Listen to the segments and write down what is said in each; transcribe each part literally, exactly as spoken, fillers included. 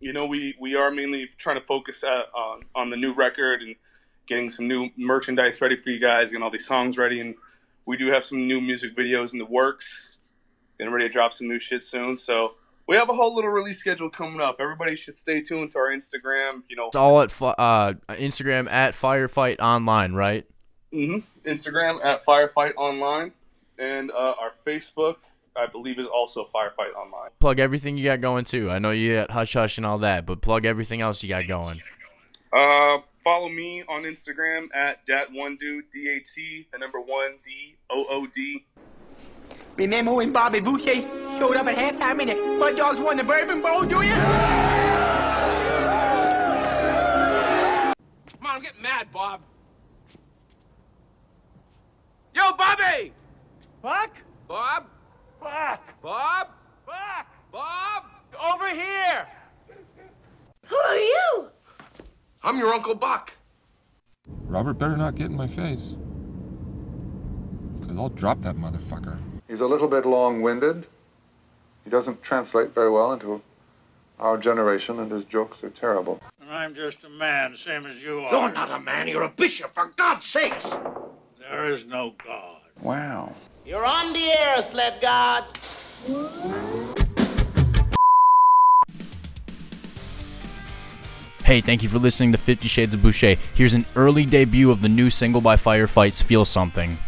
you know, we, we are mainly trying to focus at, on, on the new record and getting some new merchandise ready for you guys, getting all these songs ready. And we do have some new music videos in the works. Getting ready to drop some new shit soon. So we have a whole little release schedule coming up. Everybody should stay tuned to our Instagram. You know, it's all at uh, Instagram at Firefight Online, right? Mm-hmm. Instagram at Firefight Online. And uh, our Facebook, I believe, is also Firefight Online. Plug everything you got going, too. I know you got Hush Hush and all that, but plug everything else you got going. Uh, follow me on Instagram at dat one dude, D A T, the number one, D O O D. Remember when Bobby Boucher showed up at halftime and the Mud Dogs won the Bourbon Bowl, do you? Come on, I'm getting mad, Bob. Yo, Bobby! Buck? Bob? Buck! Bob? Buck! Bob? Over here! Who are you? I'm your Uncle Buck. Robert better not get in my face. Because I'll drop that motherfucker. He's a little bit long-winded. He doesn't translate very well into our generation, and his jokes are terrible. And I'm just a man, same as you are. You're not a man, you're a bishop, for God's sakes! There is no God. Wow. You're on the air, sled god! Hey, thank you for listening to Fifty Shades of Boucher. Here's an early debut of the new single by Firefight's Feel Something.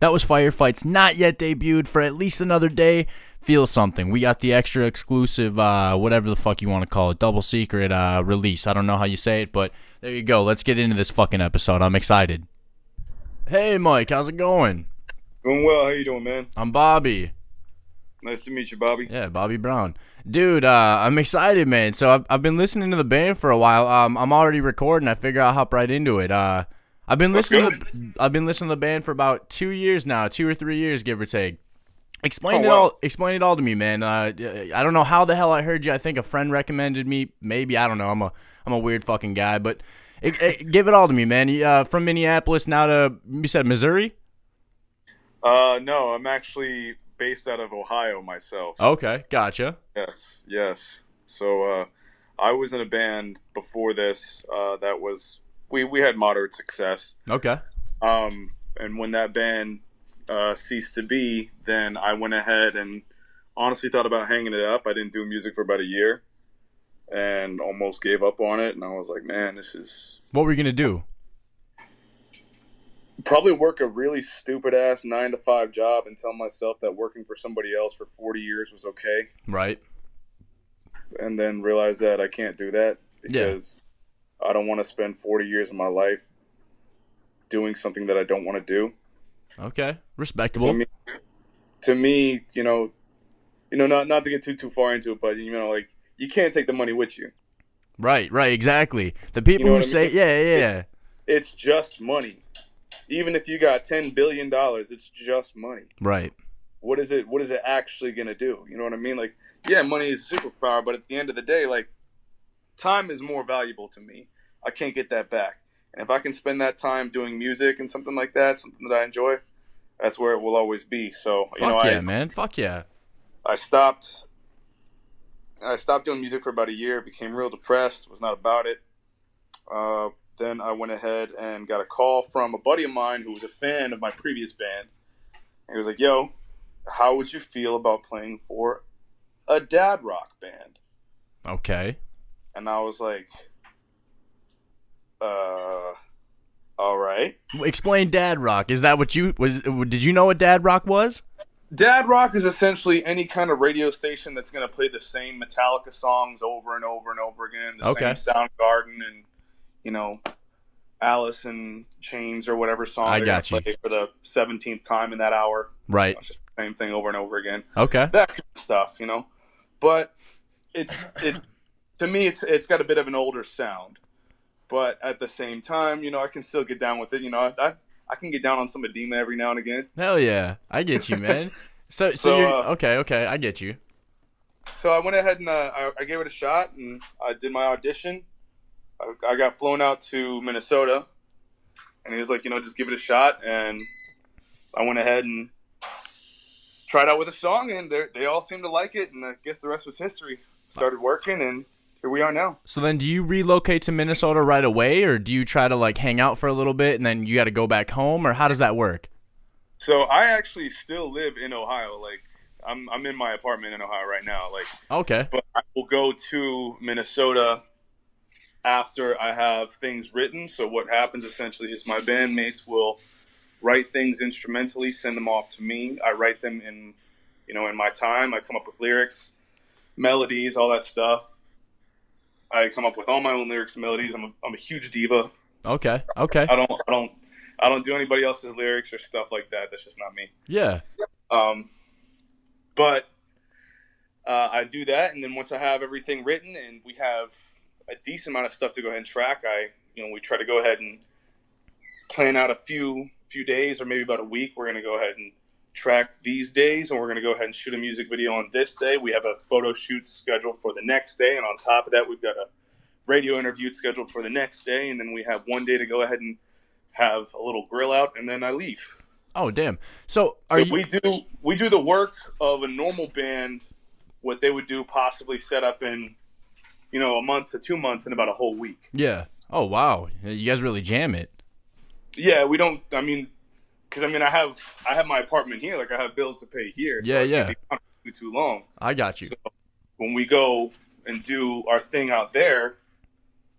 That was Firefight's not yet debuted for at least another day. Feel Something. We got the extra exclusive, uh, whatever the fuck you want to call it, double secret uh, release. I don't know how you say it, but there you go. Let's get into this fucking episode. I'm excited. Hey, Mike. How's it going? Doing well. How you doing, man? I'm Bobby. Nice to meet you, Bobby. Yeah, Bobby Brown. Dude, uh, I'm excited, man. So I've, I've been listening to the band for a while. Um, I'm already recording. I figure I'll hop right into it. Uh, I've been listening to I've been listening to the band for about two years now, two or three years, give or take. Explain oh, it wow. all. Explain it all to me, man. Uh, I don't know how the hell I heard you. I think a friend recommended me. Maybe I don't know. I'm a I'm a weird fucking guy, but it, it, give it all to me, man. Uh, from Minneapolis now to you said Missouri. Uh, no, I'm actually based out of Ohio myself. Okay, gotcha. Yes, yes. So uh, I was in a band before this. Uh, that was. We we had moderate success. Okay. Um, and when that band uh, ceased to be, then I went ahead and honestly thought about hanging it up. I didn't do music for about a year, and almost gave up on it. And I was like, man, this is. What were you gonna do? Probably work a really stupid ass nine to five job and tell myself that working for somebody else for forty years was okay. Right. And then realize that I can't do that because. Yeah. I don't want to spend forty years of my life doing something that I don't want to do. Okay, respectable. To me, to me, you know, you know, not not to get too too far into it, but you know, like you can't take the money with you. Right, right, exactly. The people you know who say, mean? yeah, yeah, it, it's just money. Even if you got ten billion dollars, it's just money. Right. What is it? What is it actually gonna do? You know what I mean? Like, yeah, money is a superpower, but at the end of the day, like. Time is more valuable to me. I can't get that back. And if I can spend that time doing music and something like that, something that I enjoy, that's where it will always be. So, you know, yeah, man. Fuck yeah. I stopped. I stopped doing music for about a year, became real depressed, was not about it. Uh, then I went ahead and got a call from a buddy of mine who was a fan of my previous band. And he was like, yo, how would you feel about playing for a dad rock band? Okay. And I was like, uh, all right. Explain dad rock. Is that what you, was? Did you know what dad rock was? Dad rock is essentially any kind of radio station that's going to play the same Metallica songs over and over and over again. The okay. same Soundgarden and, you know, Alice in Chains or whatever song I got you. Play for the seventeenth time in that hour. Right. You know, it's just the same thing over and over again. Okay. That kind of stuff, you know. But it's, it's. To me, it's it's got a bit of an older sound, but at the same time, you know, I can still get down with it. You know, I I, I can get down on some Edema every now and again. Hell yeah, I get you, man. so so, so you're, uh, okay, okay, I get you. So I went ahead and uh, I, I gave it a shot, and I did my audition. I, I got flown out to Minnesota, and he was like, you know, just give it a shot, and I went ahead and tried out with a song, and they they all seemed to like it, and I guess the rest was history. Started working and. Here we are now. So then do you relocate to Minnesota right away, or do you try to, like, hang out for a little bit and then you got to go back home, or how does that work? So I actually still live in Ohio. Like, I'm I'm in my apartment in Ohio right now. Like, okay. But I will go to Minnesota after I have things written. So what happens essentially is my bandmates will write things instrumentally, send them off to me. I write them in, you know, in my time. I come up with lyrics, melodies, all that stuff. I come up with all my own lyrics and melodies. I'm a, I'm a huge diva. Okay. Okay. I don't I don't I don't do anybody else's lyrics or stuff like that. That's just not me. Yeah. Um but uh I do that, and then once I have everything written and we have a decent amount of stuff to go ahead and track, I you know, we try to go ahead and plan out a few few days or maybe about a week. We're going to go ahead and track these days, and we're going to go ahead and shoot a music video on this day. We have a photo shoot scheduled for the next day, and on top of that, we've got a radio interview scheduled for the next day, and then we have one day to go ahead and have a little grill out, and then I leave. Oh, damn. So, are so you... we do we do the work of a normal band, what they would do possibly set up in, you know, a month to two months in about a whole week. Yeah. Oh, wow. You guys really jam it. Yeah, we don't, I mean... Because, I mean, I have I have my apartment here. Like, I have bills to pay here. So yeah, yeah. It can't be too long. I got you. So when we go and do our thing out there,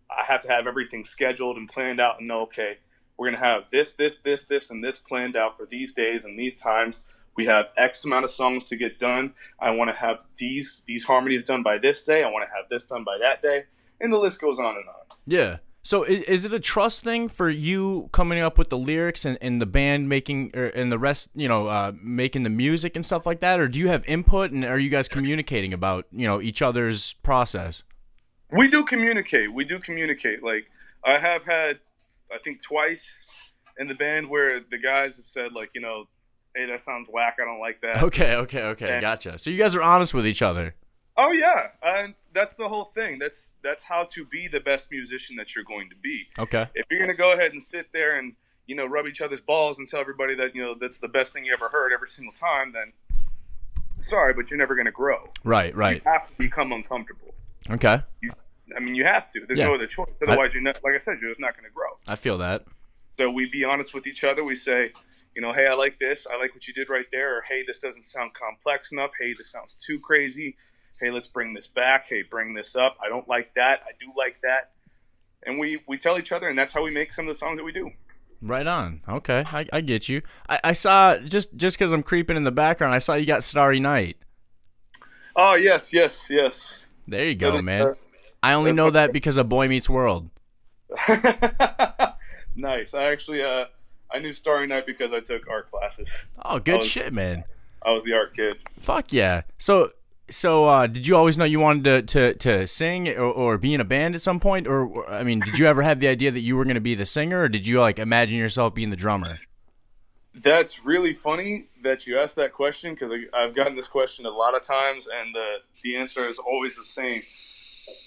I have to have everything scheduled and planned out and know, okay, we're going to have this, this, this, this, and this planned out for these days and these times. We have X amount of songs to get done. I want to have these these harmonies done by this day. I want to have this done by that day. And the list goes on and on. Yeah. So is, is it a trust thing for you coming up with the lyrics and, and the band making or, and the rest, you know, uh, making the music and stuff like that? Or do you have input and are you guys communicating about, you know, each other's process? We do communicate. We do communicate. Like, I have had, I think, twice in the band where the guys have said, like, you know, hey, that sounds whack. I don't like that. Okay, okay, okay. And gotcha. So you guys are honest with each other. Oh, yeah. And that's the whole thing. That's that's how to be the best musician that you're going to be. Okay. If you're going to go ahead and sit there and, you know, rub each other's balls and tell everybody that, you know, that's the best thing you ever heard every single time, then sorry, but you're never going to grow. Right, right. You have to become uncomfortable. Okay. You, I mean, you have to. There's yeah. no other choice. Otherwise, I, you're not, like I said, you're just not going to grow. I feel that. So we be honest with each other. We say, you know, hey, I like this. I like what you did right there. Or, hey, this doesn't sound complex enough. Hey, this sounds too crazy. Hey, let's bring this back. Hey, bring this up. I don't like that. I do like that. And we, we tell each other, and that's how we make some of the songs that we do. Right on. Okay, I, I get you. I, I saw, just just because I'm creeping in the background, I saw you got Starry Night. Oh, yes, yes, yes. There you go, man. Uh, I only know that because of Boy Meets World. Nice. I actually... uh. I knew Starry Night because I took art classes. Oh, good I was, shit, man. I was the art kid. Fuck yeah. So, so uh, did you always know you wanted to, to, to sing or, or be in a band at some point? Or, or I mean, did you ever have the idea that you were going to be the singer? Or did you, like, imagine yourself being the drummer? That's really funny that you asked that question because I've gotten this question a lot of times, and the, the answer is always the same.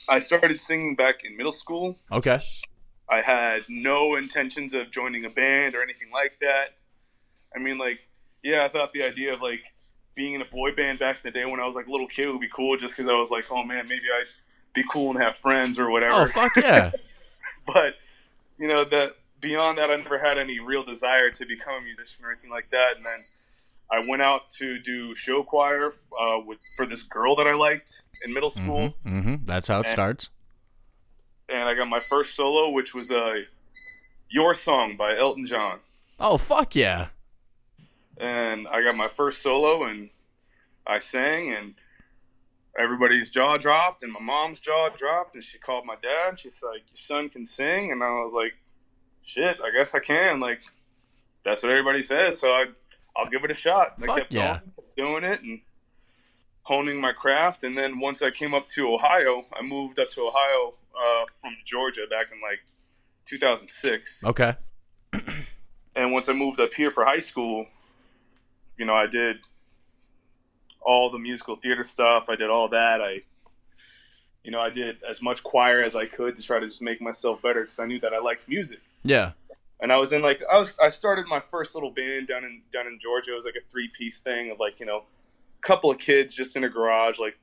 I started singing back in middle school. Okay. I had no intentions of joining a band or anything like that. I mean, like, yeah, I thought the idea of, like, being in a boy band back in the day when I was, like, a little kid would be cool just because I was like, oh, man, maybe I'd be cool and have friends or whatever. Oh, fuck yeah. But, you know, the, beyond that, I never had any real desire to become a musician or anything like that. And then I went out to do show choir uh, with for this girl that I liked in middle school. Mm-hmm, mm-hmm. That's how it and, starts. And I got my first solo, which was uh, Your Song by Elton John. Oh, fuck yeah. And I got my first solo, and I sang, and everybody's jaw dropped, and my mom's jaw dropped, and she called my dad. She's like, your son can sing. And I was like, shit, I guess I can. Like, that's what everybody says, so I, I'll give it a shot. And fuck I kept yeah. going, doing it, and honing my craft. And then once I came up to Ohio, I moved up to Ohio Uh, from Georgia back in like two thousand six. Okay. And once I moved up here for high school, you know, I did all the musical theater stuff. I did all that. I, you know, I did as much choir as I could to try to just make myself better because I knew that I liked music. Yeah. And I was in like I was I started my first little band down in down in Georgia. It was like a three piece thing of like you know, a couple of kids just in a garage like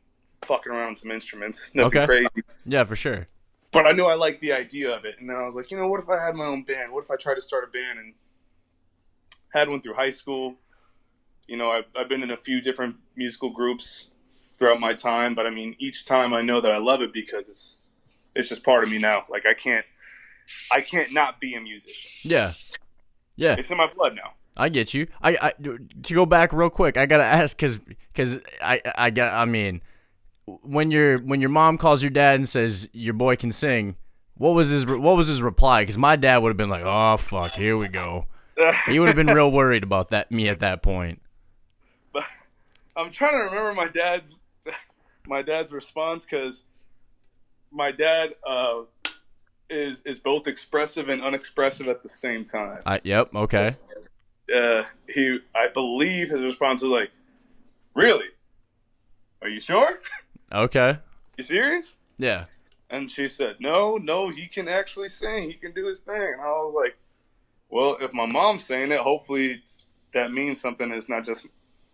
fucking around with some instruments. Nothing okay. crazy. Yeah, for sure. But I knew I liked the idea of it, and then I was like, you know, what if I had my own band? What if I tried to start a band? And had one through high school. You know, I've, I've been in a few different musical groups throughout my time, but I mean, each time I know that I love it because it's it's just part of me now. Like I can't, I can't not be a musician. Yeah, yeah. It's in my blood now. I get you. I, I to go back real quick. I gotta ask because because I I got I mean. When your when your mom calls your dad and says your boy can sing, what was his what was his reply? Because my dad would have been like, "Oh fuck, here we go." He would have been real worried about that me at that point. But I'm trying to remember my dad's my dad's response because my dad uh, is is both expressive and unexpressive at the same time. I, yep. Okay. Uh, he I believe his response was like, "Really? Are you sure?" Okay. You serious? Yeah. And she said, no, no, he can actually sing. He can do his thing. And I was like, well, if my mom's saying it, hopefully that means something. It's not just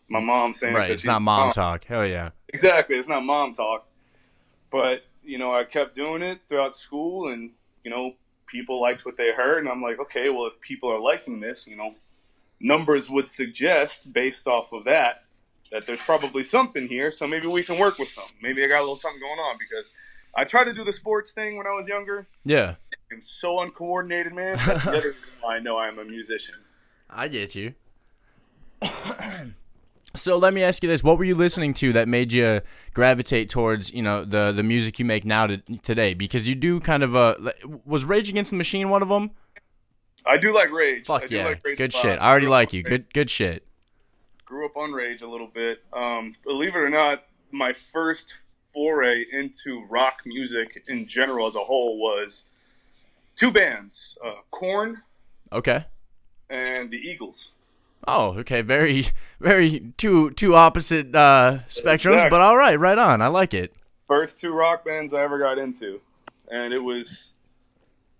my mom saying it. Right. It's not mom talk. Hell yeah. Exactly. It's not mom talk. But, you know, I kept doing it throughout school and, you know, people liked what they heard. And I'm like, okay, well, if people are liking this, you know, numbers would suggest based off of that. That there's probably something here, so maybe we can work with something. Maybe I got a little something going on because I tried to do the sports thing when I was younger. Yeah. fucking so uncoordinated, man. That's the other reason why I know I'm a musician. I get you. So let me ask you this: what were you listening to that made you gravitate towards, you know, the the music you make now to, today? Because you do kind of a was Rage Against the Machine one of them? I do like Rage. Fuck I do yeah, like Rage good Bob. shit. I already like you. Rage. Good good shit. Grew up on Rage a little bit. Um, believe it or not, my first foray into rock music in general as a whole was two bands: uh, Korn, okay, and the Eagles. Oh, okay. Very, very two two opposite uh, spectrums, exactly. But all right, right on. I like it. First two rock bands I ever got into, and it was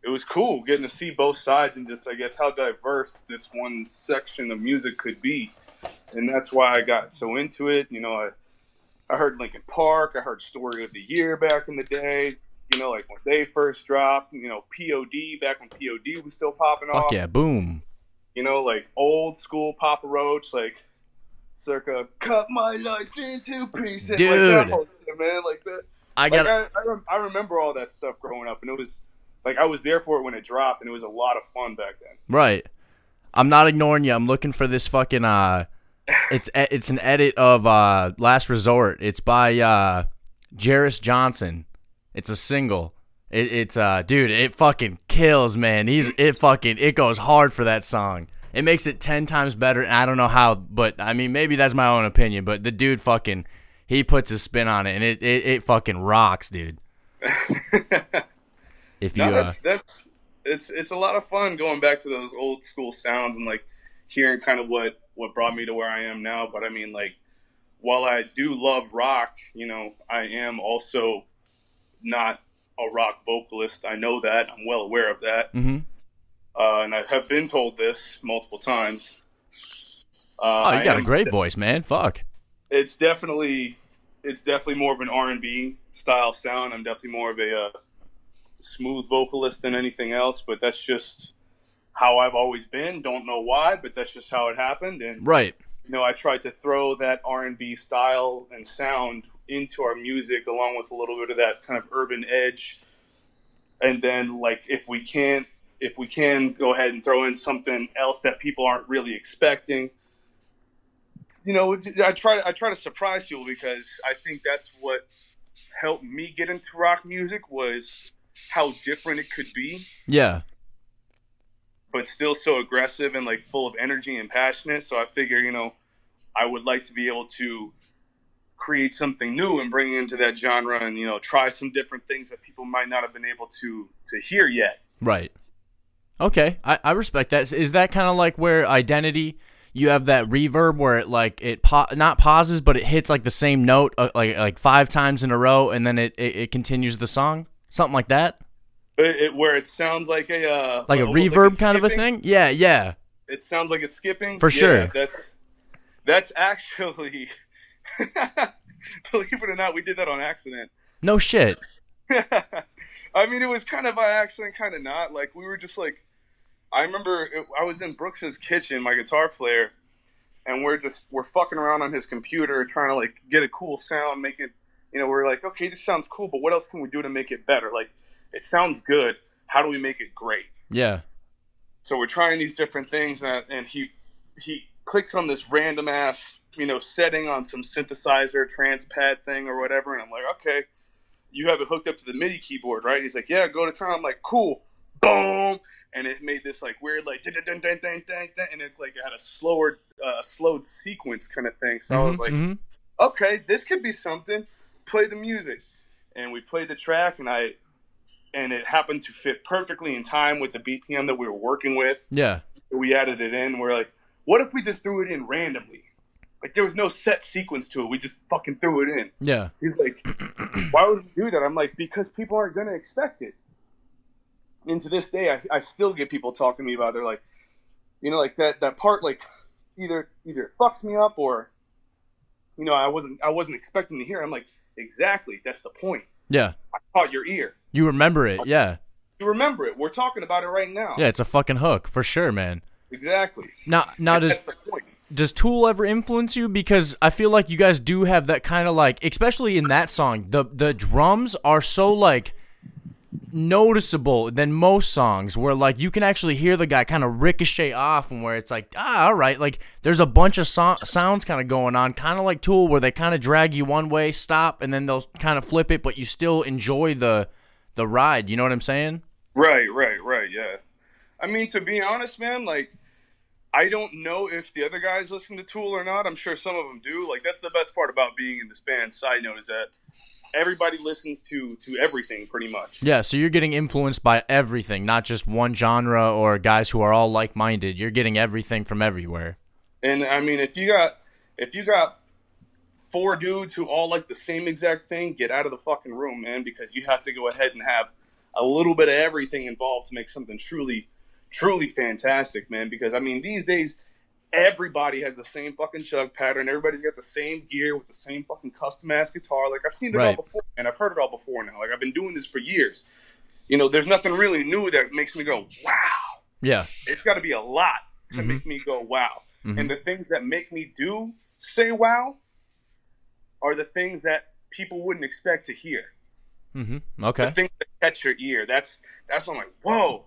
it was cool getting to see both sides and just I guess how diverse this one section of music could be, and that's why I got so into it. You know, I I heard Linkin Park, I heard Story of the Year back in the day. You know, like when they first dropped. You know, P O D back when P O D was still popping off. Fuck yeah, boom. You know, like old school Papa Roach, like circa cut my life into pieces. Dude, like that whole shit, man, like that. I got. Like, I, I, rem I remember all that stuff growing up, and it was like I was there for it when it dropped, and it was a lot of fun back then. Right. I'm not ignoring you. I'm looking for this fucking. Uh, it's it's an edit of uh, Last Resort. It's by uh, Jairus Johnson. It's a single. It, it's uh, dude, it fucking kills, man. He's it fucking it goes hard for that song. It makes it ten times better. And I don't know how, but I mean, maybe that's my own opinion. But the dude fucking he puts his spin on it, and it it, it fucking rocks, dude. If you no, that's, uh, that's it's it's a lot of fun going back to those old school sounds and like hearing kind of what what brought me to where I am now. But I mean, like while I do love rock, you know, I am also not a rock vocalist. I know that. I'm well aware of that. Mm-hmm. uh, and I have been told this multiple times. Uh, oh, you got a great voice, man. Fuck. It's definitely, it's definitely more of an R and B style sound. I'm definitely more of a uh, smooth vocalist than anything else, but that's just how I've always been. Don't know why, but that's just how it happened. And right. You know, I tried to throw that R and B style and sound into our music along with a little bit of that kind of urban edge, and then like if we can't if we can go ahead and throw in something else that people aren't really expecting, you know, I try I try to surprise people, because I think that's what helped me get into rock music was how different it could be, yeah, but still so aggressive and like full of energy and passionate. So I figure, you know, I would like to be able to create something new and bring into that genre, and you know, try some different things that people might not have been able to to hear yet. Right. Okay, I, I respect that. Is that kind of like where Identity, you have that reverb where it like it pa not pauses, but it hits like the same note uh, like like five times in a row, and then it it, it continues the song, something like that. It, it, where it sounds like a uh, like a reverb like kind of a thing. Yeah, yeah. It sounds like it's skipping for yeah, sure. That's that's actually. Believe it or not, we did that on accident. No shit. I mean, it was kind of by accident, kind of not. Like, we were just like, I remember it, I was in Brooks's kitchen, my guitar player, and we're just, we're fucking around on his computer trying to, like, get a cool sound, make it, you know, we're like, okay, this sounds cool, but what else can we do to make it better? Like, it sounds good. How do we make it great? Yeah. So we're trying these different things, and, and he, he clicks on this random ass, you know, setting on some synthesizer trance pad thing or whatever, and I'm like, okay, you have it hooked up to the MIDI keyboard, right? And he's like, yeah, go to town. I'm like, cool, boom, and it made this like weird like dun dun dun dun dun, and it's like it had a slower, uh, slowed sequence kind of thing. So mm-hmm, I was like, mm-hmm. okay, this could be something. Play the music, and we played the track, and I, and it happened to fit perfectly in time with the B P M that we were working with. Yeah, we added it in. We're like, what if we just threw it in randomly? Like, there was no set sequence to it. We just fucking threw it in. Yeah. He's like, why would we do that? I'm like, because people aren't going to expect it. And to this day, I, I still get people talking to me about it. They're like, you know, like that, that part, like either, either it fucks me up or, you know, I wasn't, I wasn't expecting to hear it. I'm like, exactly. That's the point. Yeah. I caught your ear. You remember it. Yeah. You remember it. We're talking about it right now. Yeah. It's a fucking hook for sure, man. Exactly. Now, now does, that's the point. Does Tool ever influence you? Because I feel like you guys do have that kind of like, especially in that song, the the drums are so like noticeable than most songs, where like you can actually hear the guy kind of ricochet off, and where it's like, ah, all right, like there's a bunch of so sounds kind of going on, kind of like Tool, where they kind of drag you one way, stop, and then they'll kind of flip it, but you still enjoy the the ride. You know what I'm saying? Right, right, right. Yeah. I mean, to be honest, man, like, I don't know if the other guys listen to Tool or not. I'm sure some of them do. Like, that's the best part about being in this band, side note, is that everybody listens to to everything pretty much. Yeah, so you're getting influenced by everything, not just one genre or guys who are all like-minded. You're getting everything from everywhere. And, I mean, if you got if you got four dudes who all like the same exact thing, get out of the fucking room, man, because you have to go ahead and have a little bit of everything involved to make something truly Truly fantastic, man, because, I mean, these days, everybody has the same fucking chug pattern. Everybody's got the same gear with the same fucking custom-ass guitar. Like, I've seen it right. all before, and I've heard it all before now. Like, I've been doing this for years. You know, there's nothing really new that makes me go, wow. Yeah. It's got to be a lot to mm-hmm. make me go, wow. Mm-hmm. And the things that make me do say wow are the things that people wouldn't expect to hear. Mm-hmm. Okay. The things that catch your ear. That's, that's when I'm like, whoa.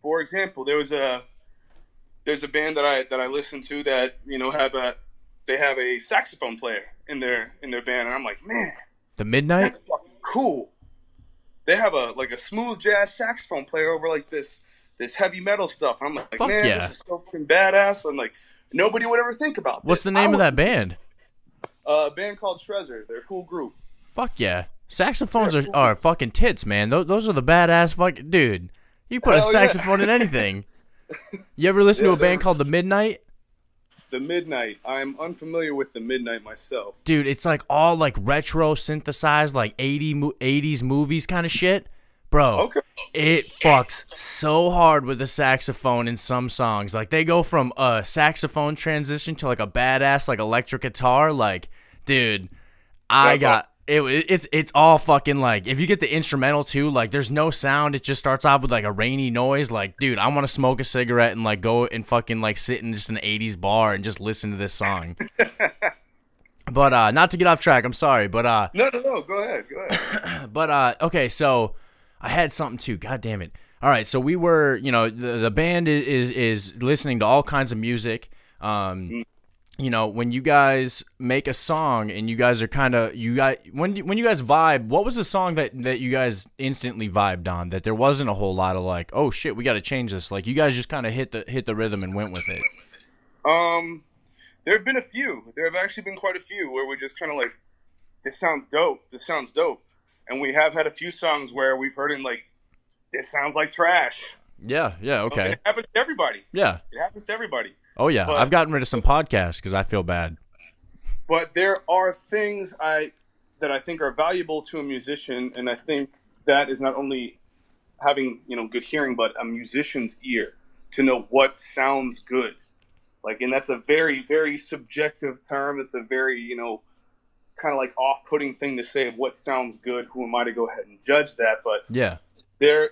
For example, there was a there's a band that I that I listen to that, you know, have a they have a saxophone player in their in their band, and I'm like, man, The Midnight? That's fucking cool. They have a like a smooth jazz saxophone player over like this this heavy metal stuff. And I'm like, fuck man, yeah. this is so fucking badass. I'm like, nobody would ever think about this. What's the name of that band? Uh, a band called Trezor. They're a cool group. Fuck yeah. Saxophones are, cool. are fucking tits, man. Those, those are the badass fucking dude. You put Hell a saxophone yeah. in anything. You ever listen yeah, to a band called The Midnight? The Midnight. I'm unfamiliar with The Midnight myself. Dude, it's like all like retro synthesized, like eighty, eighties movies kind of shit. Bro, okay. it fucks so hard with the saxophone in some songs. Like they go from a saxophone transition to like a badass like electric guitar. Like, dude, I That's got... It, it's it's all fucking like, if you get the instrumental too, like there's no sound. It just starts off with like a rainy noise. Like, dude, I want to smoke a cigarette and like go and fucking like sit in just an eighties bar and just listen to this song. But uh, not to get off track, I'm sorry. But uh, no, no, no, go ahead, go ahead. But uh, okay, so I had something too. God damn it! All right, so we were, you know, the, the band is, is is listening to all kinds of music. Um. Mm. You know, when you guys make a song and you guys are kind of, you guys, when when you guys vibe, what was the song that, that you guys instantly vibed on? That there wasn't a whole lot of like, oh shit, we got to change this. Like you guys just kind of hit the hit the rhythm and went with it. Um, there have been a few. There have actually been quite a few where we just kind of like, this sounds dope. This sounds dope. And we have had a few songs where we've heard in like, this sounds like trash. Yeah, yeah, okay. Um, it happens to everybody. Yeah. It happens to everybody. Oh, yeah. But I've gotten rid of some podcasts because I feel bad. But there are things I that I think are valuable to a musician, and I think that is not only having, you know, good hearing, but a musician's ear to know what sounds good. Like, and that's a very, very subjective term. It's a very, you know, kind of like off-putting thing to say of what sounds good. Who am I to go ahead and judge that? But yeah, there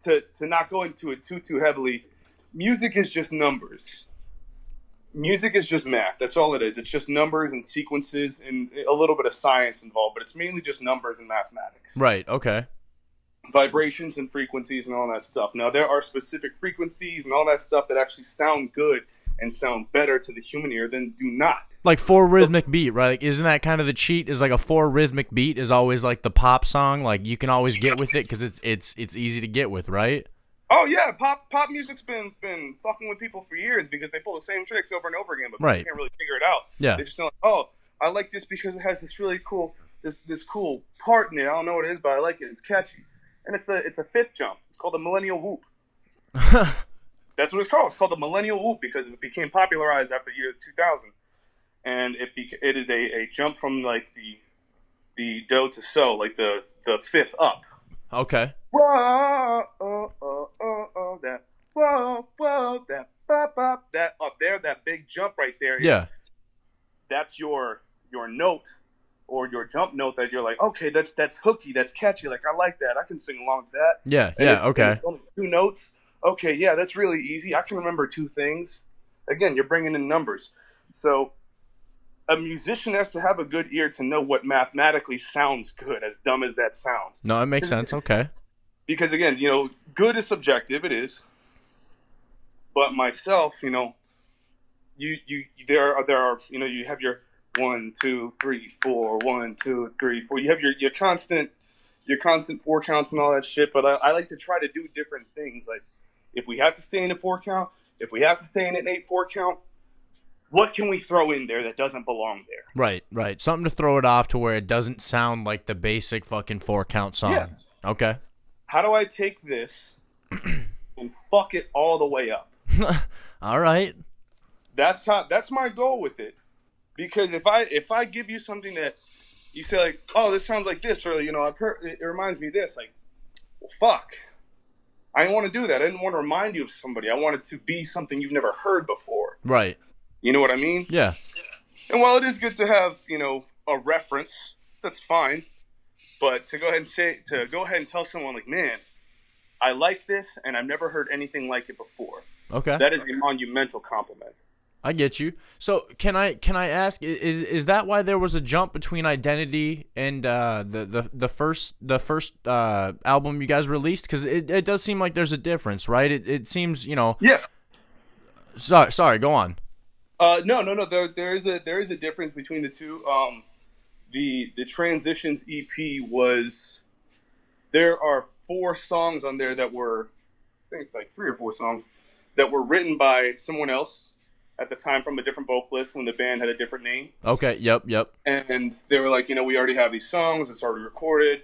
to to not go into it too, too heavily. Music is just numbers. Music is just math. That's all it is. It's just numbers and sequences and a little bit of science involved, but it's mainly just numbers and mathematics. Right, okay. Vibrations and frequencies and all that stuff. Now, there are specific frequencies and all that stuff that actually sound good and sound better to the human ear than do not. Like four rhythmic beat, right? Like, isn't that kind of the cheat? Is like a four rhythmic beat is always like the pop song. Like you can always get with it because it's, it's, it's easy to get with, right? Oh yeah, pop pop music's been been fucking with people for years because they pull the same tricks over and over again, but right. They can't really figure it out. Yeah, they just know, like, oh, I like this because it has this really cool this this cool part in it. I don't know what it is, but I like it. It's catchy, and it's a it's a fifth jump. It's called the millennial whoop. That's what it's called. It's called the millennial whoop because it became popularized after the year two thousand, and it be it is a a jump from like the the do to so, like the the fifth up. Okay. Whoa, oh, oh, oh, oh, that, whoa, whoa, that, bop, bop, that, up there, that big jump right there. Yeah. Is, that's your, your note or your jump note that you're like, okay, that's, that's hooky. That's catchy. Like, I like that. I can sing along to that. Yeah. And yeah. It's, okay. It's only two notes. Okay. Yeah. That's really easy. I can remember two things. Again, you're bringing in numbers. So a musician has to have a good ear to know what mathematically sounds good, as dumb as that sounds. No, it makes sense. Okay. Because, again, you know, good is subjective. It is. But myself, you know, you, you, there are, there are, you know, you have your one, two, three, four, one, two, three, four. You have your, your constant, your constant four counts and all that shit. But I, I like to try to do different things. Like, if we have to stay in a four count, if we have to stay in an eight four count, what can we throw in there that doesn't belong there? Right, right. Something to throw it off to where it doesn't sound like the basic fucking four count song. Yeah. Okay. How do I take this and fuck it all the way up? All right. That's how. That's my goal with it. Because if I if I give you something that you say like, oh, this sounds like this, or you know, I've heard it reminds me of this, like, well, fuck. I didn't want to do that. I didn't want to remind you of somebody. I wanted to be something you've never heard before. Right. You know what I mean? Yeah. And while it is good to have, you know, a reference, that's fine. But to go ahead and say, to go ahead and tell someone like, man, I like this and I've never heard anything like it before. Okay. That is a monumental compliment. I get you. So can I can I ask, is is that why there was a jump between Identity and uh, the the the first the first uh, album you guys released? Because it, it does seem like there's a difference, right? It it seems, you know. Yes. Sorry, sorry. Go on. Uh, no, no, no. There there is a there is a difference between the two. Um, the the Transitions E P was, there are four songs on there that were, I think like three or four songs that were written by someone else at the time from a different vocalist when the band had a different name. Okay, yep, yep. And they were like, you know, we already have these songs. It's already recorded.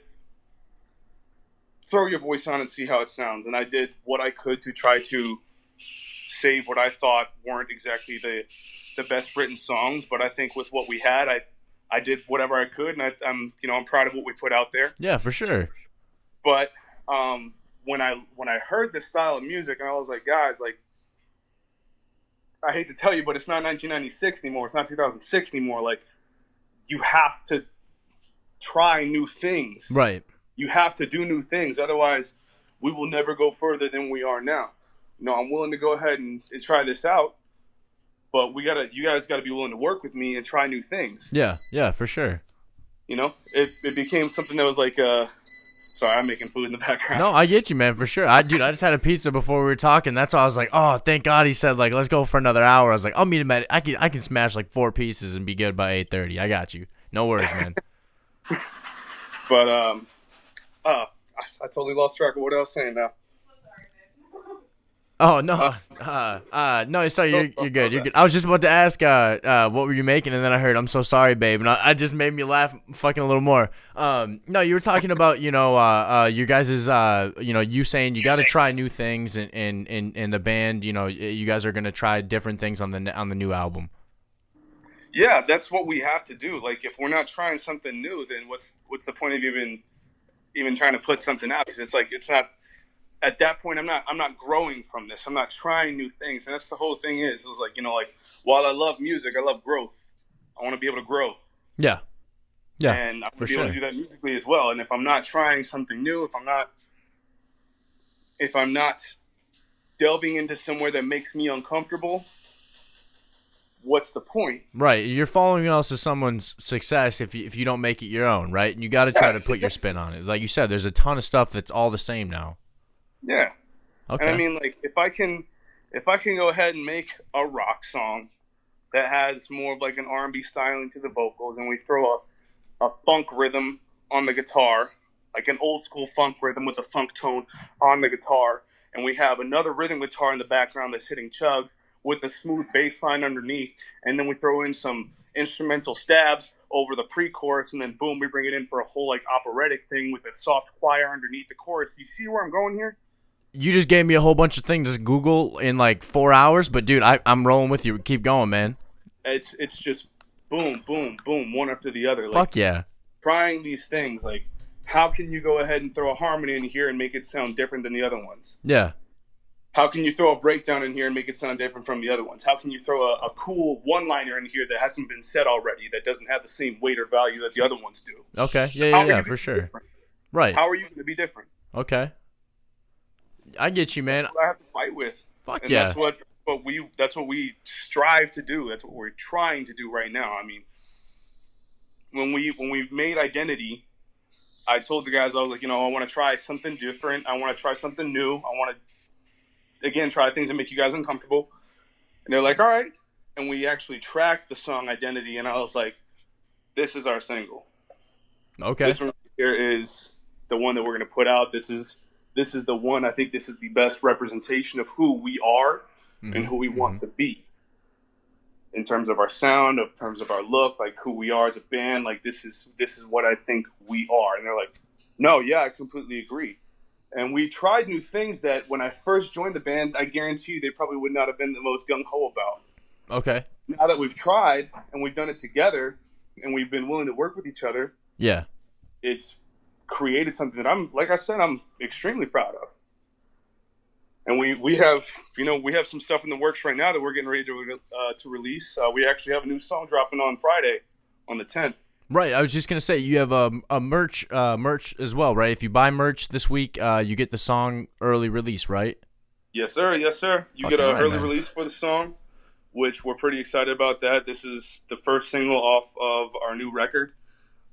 Throw your voice on and see how it sounds. And I did what I could to try to save what I thought weren't exactly the the best written songs. But I think with what we had, I I did whatever I could. And I, I'm, you know, I'm proud of what we put out there. Yeah, for sure. But um, when I when I heard the style of music, and I was like, guys, like, I hate to tell you, but it's not nineteen ninety-six anymore. It's not two thousand six anymore. Like, you have to try new things. Right. You have to do new things. Otherwise, we will never go further than we are now. You know, I'm willing to go ahead and, and try this out, but we gotta, you guys got to be willing to work with me and try new things. Yeah, yeah, for sure. You know, it, it became something that was like, uh, sorry, I'm making food in the background. No, I get you, man, for sure. I, dude, I just had a pizza before we were talking. That's why I was like, oh, thank God he said, like, let's go for another hour. I was like, I'll meet him at, I can, I can smash, like, four pieces and be good by eight thirty. I got you. No worries, man. But, um, uh, I, I totally lost track of what I was saying now. Oh, no. Uh, uh, no, sorry, you're, you're good. You're good. I was just about to ask uh, uh, what were you making, and then I heard, I'm so sorry, babe. And I, I just made me laugh fucking a little more. Um, no, you were talking about, you know, uh, uh, you guys' uh, you know, you saying you got to try new things, and, and, and, and the band, you know, you guys are going to try different things on the on the new album. Yeah, that's what we have to do. Like, if we're not trying something new, then what's what's the point of even even trying to put something out? Because it's like, it's not – at that point, I'm not, I'm not growing from this. I'm not trying new things. And that's the whole thing is, it was like, you know, like, while I love music, I love growth. I want to be able to grow. Yeah. Yeah. And I want to be able to do that musically as well. And if I'm not trying something new, if I'm not, if I'm not delving into somewhere that makes me uncomfortable, what's the point? Right. You're following else to someone's success if you, if you don't make it your own. Right. And you got to try to put your spin on it. Like you said, there's a ton of stuff that's all the same now. Yeah. Okay. And I mean, like, if I can, if I can go ahead and make a rock song that has more of like an R and B styling to the vocals, and we throw a, a funk rhythm on the guitar, like an old school funk rhythm with a funk tone on the guitar, and we have another rhythm guitar in the background that's hitting chug with a smooth bass line underneath, and then we throw in some instrumental stabs over the pre-chorus, and then boom, we bring it in for a whole like operatic thing with a soft choir underneath the chorus. You see where I'm going here? You just gave me a whole bunch of things to Google in like four hours, but dude, I, I'm rolling with you. Keep going, man. It's it's just boom, boom, boom, one after the other. Like, fuck yeah. Trying these things, like, how can you go ahead and throw a harmony in here and make it sound different than the other ones? Yeah. How can you throw a breakdown in here and make it sound different from the other ones? How can you throw a, a cool one-liner in here that hasn't been said already, that doesn't have the same weight or value that the other ones do? Okay, yeah, yeah, yeah, for sure. Different? Right. How are you going to be different? Okay. I get you, man. That's what I have to fight with. Fuck and yeah. That's what what we that's what we strive to do. That's what we're trying to do right now. I mean, when we when we made Identity, I told the guys, I was like, you know, I want to try something different. I want to try something new. I want to, again, try things that make you guys uncomfortable. And they're like, all right. And we actually tracked the song Identity, and I was like, this is our single. Okay. This one here is the one that we're going to put out. This is this is the one. I think this is the best representation of who we are mm-hmm. and who we want mm-hmm. to be. In terms of our sound, in terms of our look, like who we are as a band, like this is this is what I think we are. And they're like, no, yeah, I completely agree. And we tried new things that when I first joined the band, I guarantee you they probably would not have been the most gung-ho about. Okay. Now that we've tried and we've done it together and we've been willing to work with each other, yeah, it's created something that I'm, like I said, I'm extremely proud of. And we, we have, you know, we have some stuff in the works right now that we're getting ready to, uh, to release. Uh, we actually have a new song dropping on Friday on the tenth. Right. I was just going to say, you have a, a merch uh, merch as well, right? If you buy merch this week, uh, you get the song early release, right? Yes, sir. Yes, sir. You Fucking get an right, early man. release for the song, which we're pretty excited about that. This is the first single off of our new record.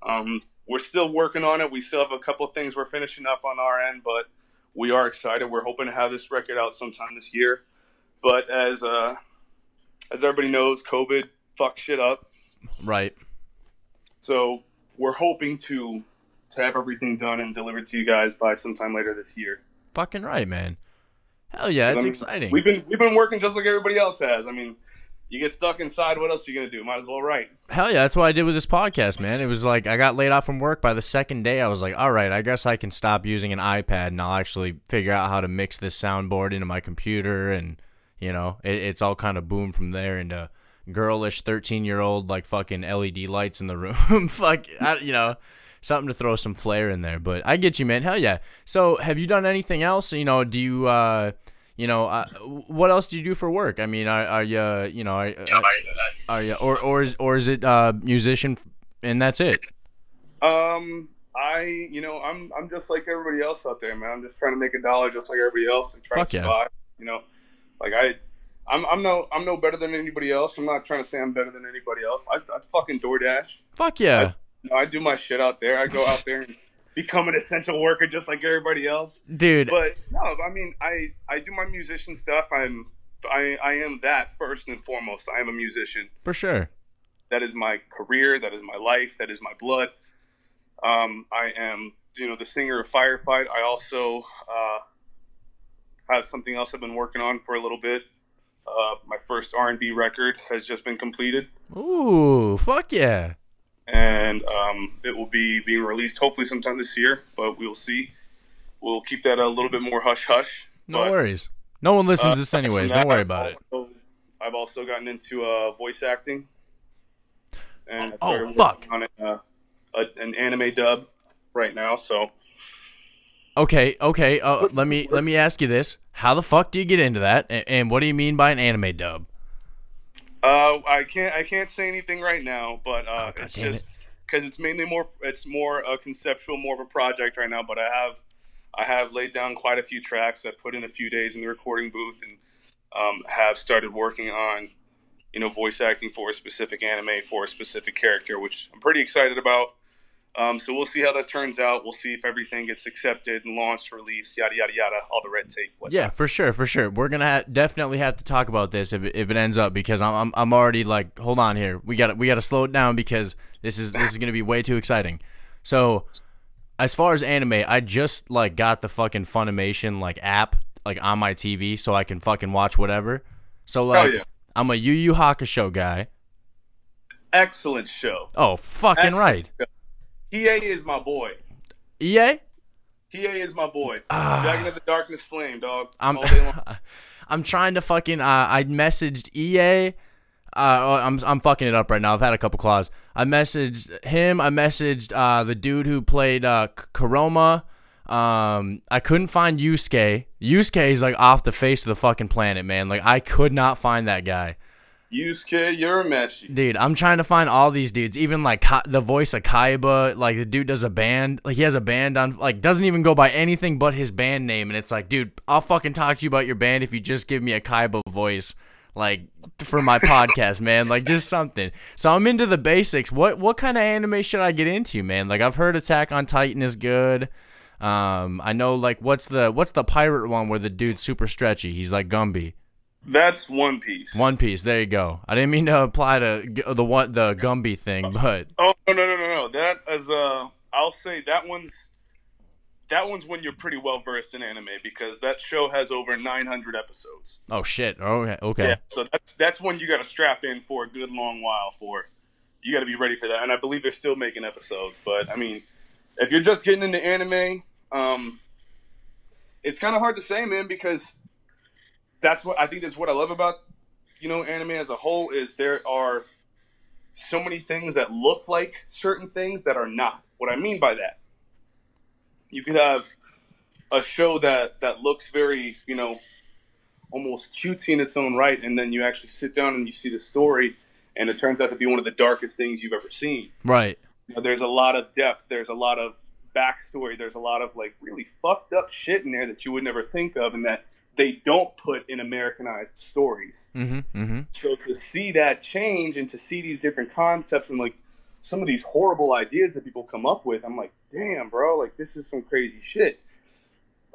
Um, we're still working on it. We still have a couple of things we're finishing up on our end, but we are excited. We're hoping to have this record out sometime this year. But as uh, as everybody knows, COVID fucked shit up. Right. So we're hoping to, to have everything done and delivered to you guys by sometime later this year. Fucking right, man. Hell yeah, it's I mean, exciting. We've been we've been working just like everybody else has. I mean, you get stuck inside, what else are you going to do? Might as well write. Hell yeah, that's what I did with this podcast, man. It was like I got laid off from work. By the second day, I was like, all right, I guess I can stop using an iPad and I'll actually figure out how to mix this soundboard into my computer. And, you know, it, it's all kind of boomed from there into girlish thirteen-year-old, like, fucking L E D lights in the room. Fuck, I, you know, something to throw some flair in there. But I get you, man. Hell yeah. So have you done anything else? You know, do you... uh You know, uh, what else do you do for work? I mean, are, are you, you know, are, yeah, are, are you, or or is or is it uh, musician, and that's it? Um, I, you know, I'm I'm just like everybody else out there, man. I'm just trying to make a dollar, just like everybody else, and try Fuck to survive. Yeah. You know, like I, I'm I'm no I'm no better than anybody else. I'm not trying to say I'm better than anybody else. I, I fucking DoorDash. Fuck yeah. I, you know, I do my shit out there. I go out there and become an essential worker just like everybody else, dude. But no, I mean, I, I do my musician stuff. I'm I I am that first and foremost. I am a musician for sure. That is my career. That is my life. That is my blood. Um, I am you know the singer of Firefight. I also uh, have something else I've been working on for a little bit. Uh, my first R and B record has just been completed. Ooh, fuck yeah. And um, it will be being released hopefully sometime this year, but we'll see. We'll keep that a little bit more hush-hush. No but, worries. No one listens uh, to this anyways. Don't worry about I've also, it. I've also gotten into uh, voice acting. And oh, fuck. on a, a, an anime dub right now, so. Okay, okay. Uh, let me let me ask you this. How the fuck do you get into that, and, and what do you mean by an anime dub? Uh, I can't. I can't say anything right now, but uh, oh, it's just because it. it's mainly more. It's more a conceptual, more of a project right now. But I have, I have laid down quite a few tracks. I put in a few days in the recording booth, and um, have started working on, you know, voice acting for a specific anime for a specific character, which I'm pretty excited about. Um, so we'll see how that turns out. We'll see if everything gets accepted and launched, released, yada, yada, yada, all the red tape. Whatnot. Yeah, for sure, for sure. We're going to ha definitely have to talk about this if, if it ends up, because I'm, I'm I'm already like, hold on here. We got we got to slow it down because this is this is going to be way too exciting. So as far as anime, I just like got the fucking Funimation like app like on my T V so I can fucking watch whatever. So like yeah. I'm a Yu Yu Hakusho guy. Excellent show. Oh, fucking Excellent right. Show. E A is my boy. E A? E A is my boy. Uh, Dragon of the Darkness Flame, dog. I'm, all day long. I'm trying to fucking... Uh, I messaged E A. Uh, I'm, I'm fucking it up right now. I've had a couple claws. I messaged him. I messaged uh, the dude who played uh, Kuroma. Um, I couldn't find Yusuke. Yusuke is like off the face of the fucking planet, man. Like, I could not find that guy. Yusuke Urameshi. Dude, I'm trying to find all these dudes. Even like the voice of Kaiba, like the dude does a band, like he has a band on, like doesn't even go by anything but his band name, and it's like, dude, I'll fucking talk to you about your band if you just give me a Kaiba voice, like for my podcast, man. Like just something. So I'm into the basics. What what kind of anime should I get into, man? Like I've heard Attack on Titan is good. Um, I know like what's the what's the pirate one where the dude's super stretchy? He's like Gumby. That's One Piece. One Piece. There you go. I didn't mean to apply to the what the Gumby thing, but oh no no no no that is uh I'll say that one's that one's when you're pretty well versed in anime because that show has over nine hundred episodes. Oh shit. Oh okay. okay. Yeah. So that's that's one you got to strap in for a good long while for. You got to be ready for that, and I believe they're still making episodes. But I mean, if you're just getting into anime, um, it's kind of hard to say, man, because. That's what I think. That's what I love about, you know, anime as a whole is there are so many things that look like certain things that are not. What I mean by that, you could have a show that that looks very, you know, almost cutesy in its own right, and then you actually sit down and you see the story, and it turns out to be one of the darkest things you've ever seen. Right. You know, there's a lot of depth. There's a lot of backstory. There's a lot of like really fucked up shit in there that you would never think of, and that. They don't put in Americanized stories. Mm-hmm, mm-hmm. So to see that change and to see these different concepts and like some of these horrible ideas that people come up with, I'm like, damn, bro, like this is some crazy shit.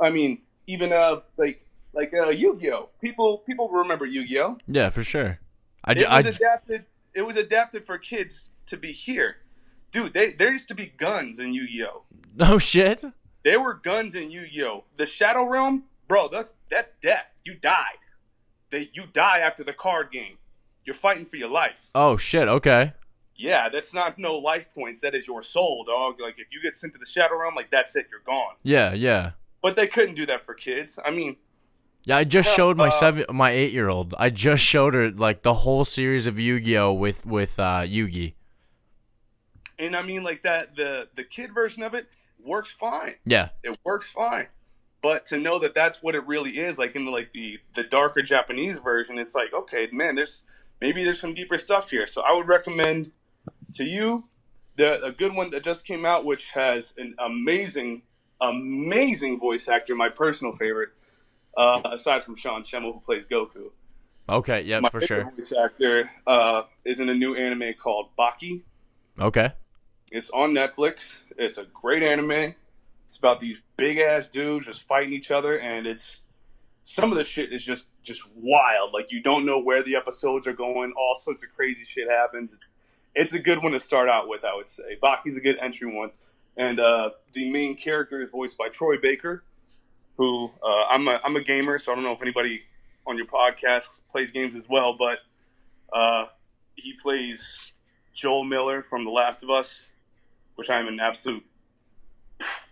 I mean, even uh, like like uh, Yu-Gi-Oh. People people remember Yu-Gi-Oh. Yeah, for sure. I, it I, was adapted. It was adapted for kids to be here, dude. They there used to be guns in Yu-Gi-Oh. Oh shit. There were guns in Yu-Gi-Oh. The Shadow Realm. Bro, that's that's death. You died. They you die after the card game. You're fighting for your life. Oh shit. Okay. Yeah, that's not no life points. That is your soul, dog. Like if you get sent to the Shadow Realm, like that's it. You're gone. Yeah, yeah. But they couldn't do that for kids. I mean. Yeah, I just showed my uh, seven, my eight year old. I just showed her like the whole series of Yu-Gi-Oh with with uh, Yugi. And I mean, like that the the kid version of it works fine. Yeah, it works fine. But to know that that's what it really is, like in the, like the the darker Japanese version, it's like, okay, man, there's maybe there's some deeper stuff here. So I would recommend to you the a good one that just came out, which has an amazing, amazing voice actor, my personal favorite, uh, aside from Sean Schemmel, who plays Goku. Okay, yeah, for sure. My voice actor uh, is in a new anime called Baki. Okay. It's on Netflix. It's a great anime. It's about these big-ass dudes just fighting each other, and it's some of the shit is just, just wild. Like, you don't know where the episodes are going. All sorts of crazy shit happens. It's a good one to start out with, I would say. Baki's a good entry one. And uh, the main character is voiced by Troy Baker, who uh, I'm, a, I'm a gamer, so I don't know if anybody on your podcast plays games as well, but uh, he plays Joel Miller from The Last of Us, which I'm an absolute...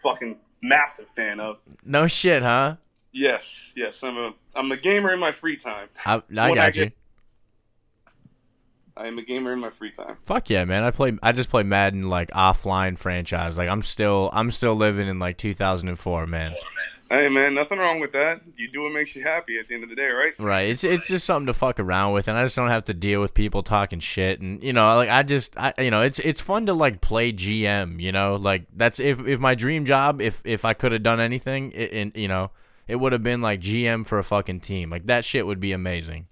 fucking massive fan of. No shit, huh? Yes, yes. I'm a I'm a gamer in my free time. I, I got you. I am a gamer in my free time. Fuck yeah, man! I play. I just play Madden like offline franchise. Like I'm still I'm still living in like two thousand four, man. Hey man, nothing wrong with that. You do what makes you happy at the end of the day, right? Right. It's it's just something to fuck around with, and I just don't have to deal with people talking shit. And you know, like I just, I you know, it's it's fun to like play G M. You know, like that's if if my dream job, if if I could have done anything, it, and you know, it would have been like G M for a fucking team. Like that shit would be amazing.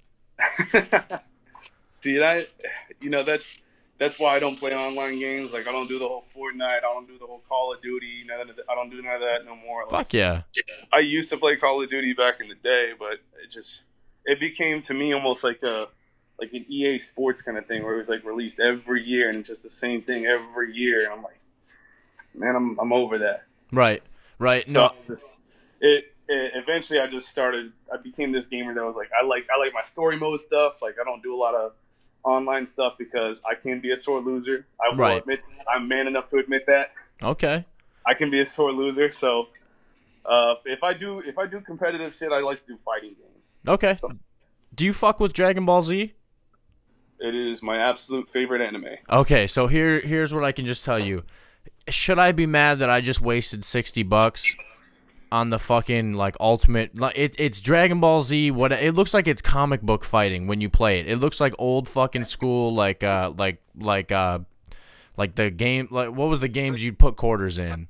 Dude, I, you know, that's that's why I don't play online games. Like I don't do the whole Fortnite. I don't do the whole Call of Duty. None of the, I don't do none of that no more. Like, fuck yeah. I used to play Call of Duty back in the day, but it just it became to me almost like a like an E A Sports kind of thing where it was like released every year and it's just the same thing every year. And I'm like, man, I'm I'm over that. Right, right. So no, just, it, it eventually I just started. I became this gamer that was like, I like I like my story mode stuff. Like I don't do a lot of online stuff because I can be a sore loser. I will right. admit I'm man enough to admit that. Okay. I can be a sore loser, so uh, if I do if I do competitive shit, I like to do fighting games. Okay. So, do you fuck with Dragon Ball Z? It is my absolute favorite anime. Okay, so here here's what I can just tell you. Should I be mad that I just wasted sixty bucks? on the fucking like ultimate. Like it, it's Dragon Ball Z. What it looks like it's comic book fighting when you play it. It looks like old fucking school, like uh, like like uh, like the game. Like what was the games you'd put quarters in?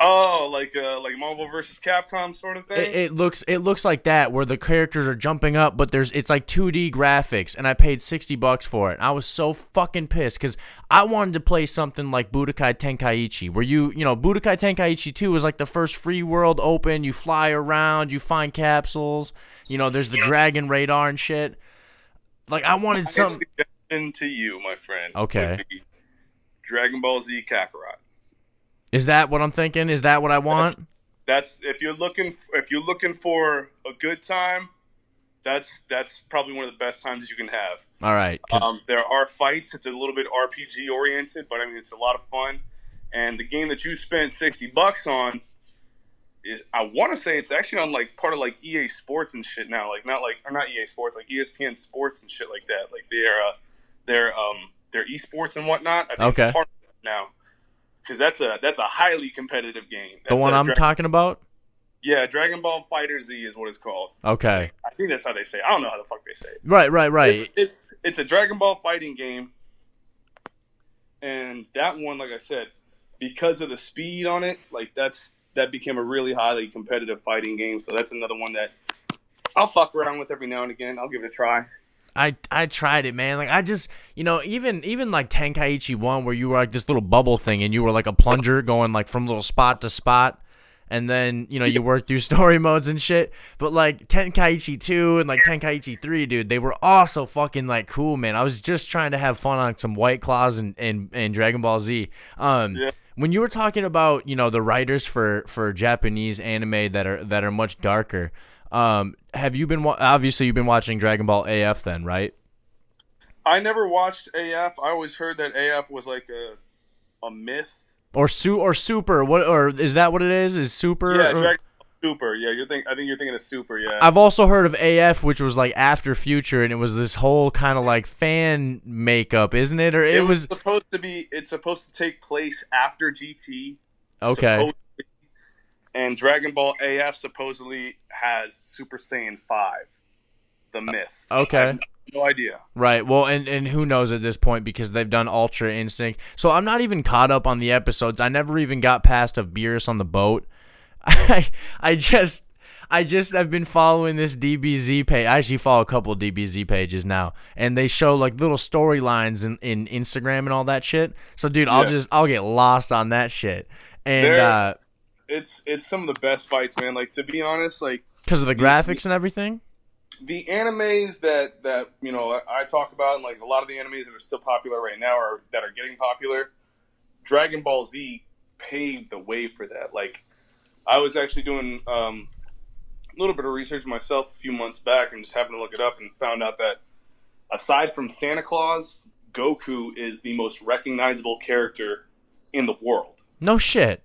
Oh, like uh, like Marvel versus Capcom sort of thing. It, it looks it looks like that, where the characters are jumping up, but there's it's like two D graphics, and I paid sixty bucks for it. I was so fucking pissed because I wanted to play something like Budokai Tenkaichi, where you you know Budokai Tenkaichi two is like the first free world open. You fly around, you find capsules. You know, there's the yeah. dragon radar and shit. Like I wanted something. My suggestion to you, my friend. Okay. Dragon Ball Z Kakarot. Is that what I'm thinking? Is that what I want? That's, that's if you're looking if you're looking for a good time, that's that's probably one of the best times you can have. All right. Um, there are fights. It's a little bit R P G oriented, but I mean it's a lot of fun. And the game that you spent sixty bucks on is, I want to say it's actually on like part of like E A Sports and shit now. Like not like or not E A Sports, like E S P N Sports and shit like that. Like they're uh, they're um they're esports and whatnot. I think okay. Part of that now. Because that's a that's a highly competitive game. That's the one I'm talking about? Yeah, Dragon Ball FighterZ is what it's called. Okay. I think that's how they say it. I don't know how the fuck they say it. Right, right, right. It's, it's, it's a Dragon Ball fighting game. And that one, like I said, because of the speed on it, like that's that became a really highly competitive fighting game. So that's another one that I'll fuck around with every now and again. I'll give it a try. I, I tried it, man. Like, I just, you know, even even like Tenkaichi one, where you were like this little bubble thing and you were like a plunger going like from little spot to spot. And then, you know, you worked through story modes and shit. But like Tenkaichi two and like Tenkaichi three, dude, they were also fucking like cool, man. I was just trying to have fun on some White Claws and, and, and Dragon Ball Z. Um, yeah. When you were talking about, you know, the writers for, for Japanese anime that are that are much darker, Um, have you been, obviously you've been watching Dragon Ball A F then, right? I never watched A F. I always heard that A F was like a, a myth or su or super. What, or is that what it is? Is super? Yeah, Dragon Ball Super. Yeah. You're think, I think you're thinking of Super. Yeah. I've also heard of A F, which was like after Future. And it was this whole kind of like fan makeup, isn't it? Or it, it was supposed to be, it's supposed to take place after G T. Okay. Supposed And Dragon Ball A F supposedly has Super Saiyan five, the myth. Okay. I have no idea. Right. Well, and, and who knows at this point because they've done Ultra Instinct. So I'm not even caught up on the episodes. I never even got past of Beerus on the boat. I I just... I just I've been following this D B Z page. I actually follow a couple D B Z pages now, and they show like little storylines in, in Instagram and all that shit. So, dude, I'll yeah. just I'll get lost on that shit. And there uh It's it's some of the best fights, man. Like, to be honest, like because of the graphics the, and everything. The animes that that you know I talk about, and like a lot of the animes that are still popular right now, or that are getting popular, Dragon Ball Z paved the way for that. Like, I was actually doing um, a little bit of research myself a few months back, and just happened to look it up and found out that aside from Santa Claus, Goku is the most recognizable character in the world. No shit.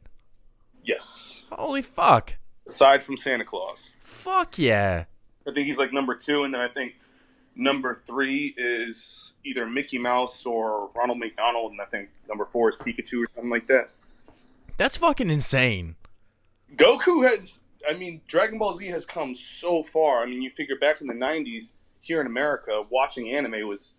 Yes. Holy fuck. Aside from Santa Claus. Fuck yeah. I think he's like number two, and then I think number three is either Mickey Mouse or Ronald McDonald, and I think number four is Pikachu or something like that. That's fucking insane. Goku has, I mean, Dragon Ball Z has come so far. I mean, you figure back in the nineties, here in America, watching anime was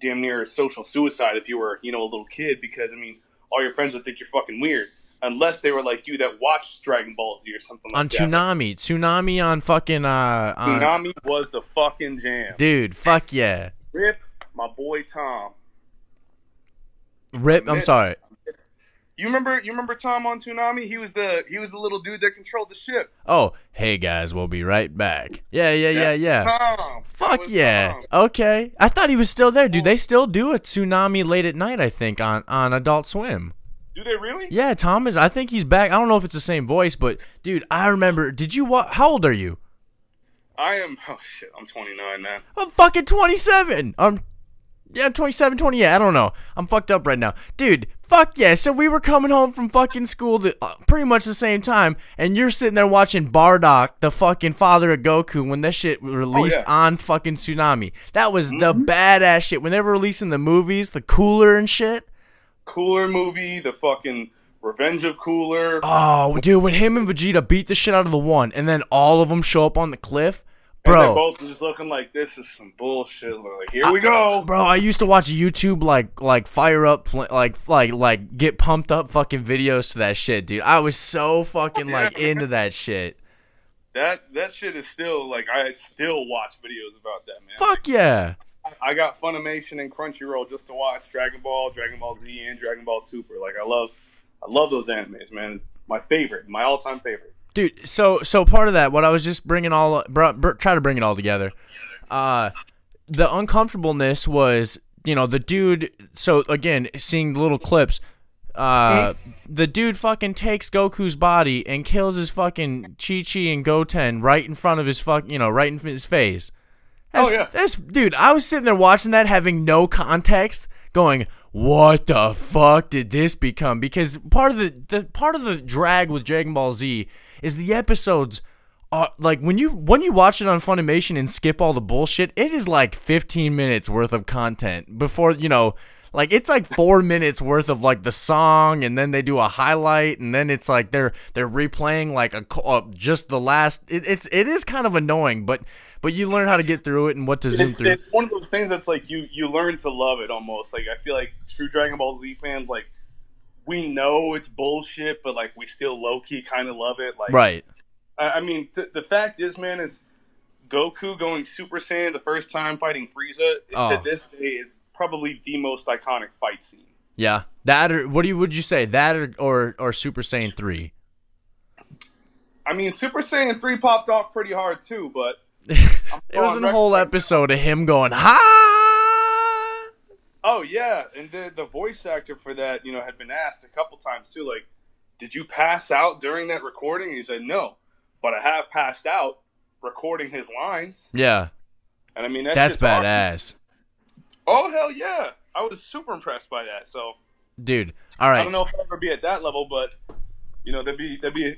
damn near social suicide if you were, you know, a little kid, because, I mean, all your friends would think you're fucking weird. Unless they were like you that watched Dragon Ball Z or something like on that. On Toonami. Toonami on fucking... Uh, on... Toonami was the fucking jam. Dude, fuck yeah. Rip my boy Tom. Rip, I'm sorry. You remember You remember Tom on Toonami? He was the he was the little dude that controlled the ship. Oh, hey guys, we'll be right back. Yeah, yeah, yeah, yeah. Tom. Fuck yeah. Tom. Okay. I thought he was still there, dude. They still do a Toonami late at night, I think, on, on Adult Swim. Do they really? Yeah, Tom is. I think he's back. I don't know if it's the same voice, but dude, I remember. Did you watch? How old are you? I am. Oh shit, I'm twenty-nine now. I'm fucking twenty-seven. I'm yeah, twenty-seven, twenty-eight. I don't know. I'm fucked up right now, dude. Fuck yeah. So we were coming home from fucking school to, uh, pretty much the same time, and you're sitting there watching Bardock, the fucking father of Goku, when that shit released oh, yeah. on fucking Toonami. That was mm-hmm. the badass shit. When they were releasing the movies, the cooler and shit. Cooler movie, the fucking Revenge of Cooler. Oh, dude, when him and Vegeta beat the shit out of the one, and then all of them show up on the cliff, bro. And they're both just looking like, this is some bullshit. Like, here I, we go, bro. I used to watch YouTube like like fire up, like like like get pumped up fucking videos to that shit, dude. I was so fucking like into that shit. That that shit is still like I still watch videos about that, man. Fuck yeah. I got Funimation and Crunchyroll just to watch Dragon Ball, Dragon Ball Z, and Dragon Ball Super. Like I love, I love those animes, man. My favorite, my all-time favorite. Dude, so so part of that, what I was just bringing all, br br try to bring it all together. Uh, the uncomfortableness was, you know, the dude. So again, seeing little clips, uh, the dude fucking takes Goku's body and kills his fucking Chi-Chi and Goten right in front of his fuck, you know, right in his face. That's, oh, yeah. That's, dude, I was sitting there watching that, having no context, going, what the fuck did this become? Because part of the, the part of the drag with Dragon Ball Z is the episodes are, like, when you when you watch it on Funimation and skip all the bullshit, it is like fifteen minutes worth of content before, you know, like, it's like four minutes worth of, like, the song, and then they do a highlight, and then it's like they're they're replaying, like, a uh, just the last, it, it's, it is kind of annoying, but... But you learn how to get through it and what to zoom it's, through. It's one of those things that's like you you learn to love it almost. Like I feel like true Dragon Ball Z fans, like we know it's bullshit, but like we still low key kind of love it. Like right. I, I mean, th the fact is, man, is Goku going Super Saiyan the first time fighting Frieza oh. to this day is probably the most iconic fight scene. Yeah, that or what do you would you say that or or, or Super Saiyan three? I mean, Super Saiyan three popped off pretty hard too, but. It was a whole episode of him going, ha! Oh, yeah. And the, the voice actor for that, you know, had been asked a couple times, too, like, did you pass out during that recording? And he said, no, but I have passed out recording his lines. Yeah. And I mean, that's, that's badass. Awesome. Oh, hell yeah. I was super impressed by that. So, dude, all right. I don't know if I'll ever be at that level, but, you know, that'd be, that'd be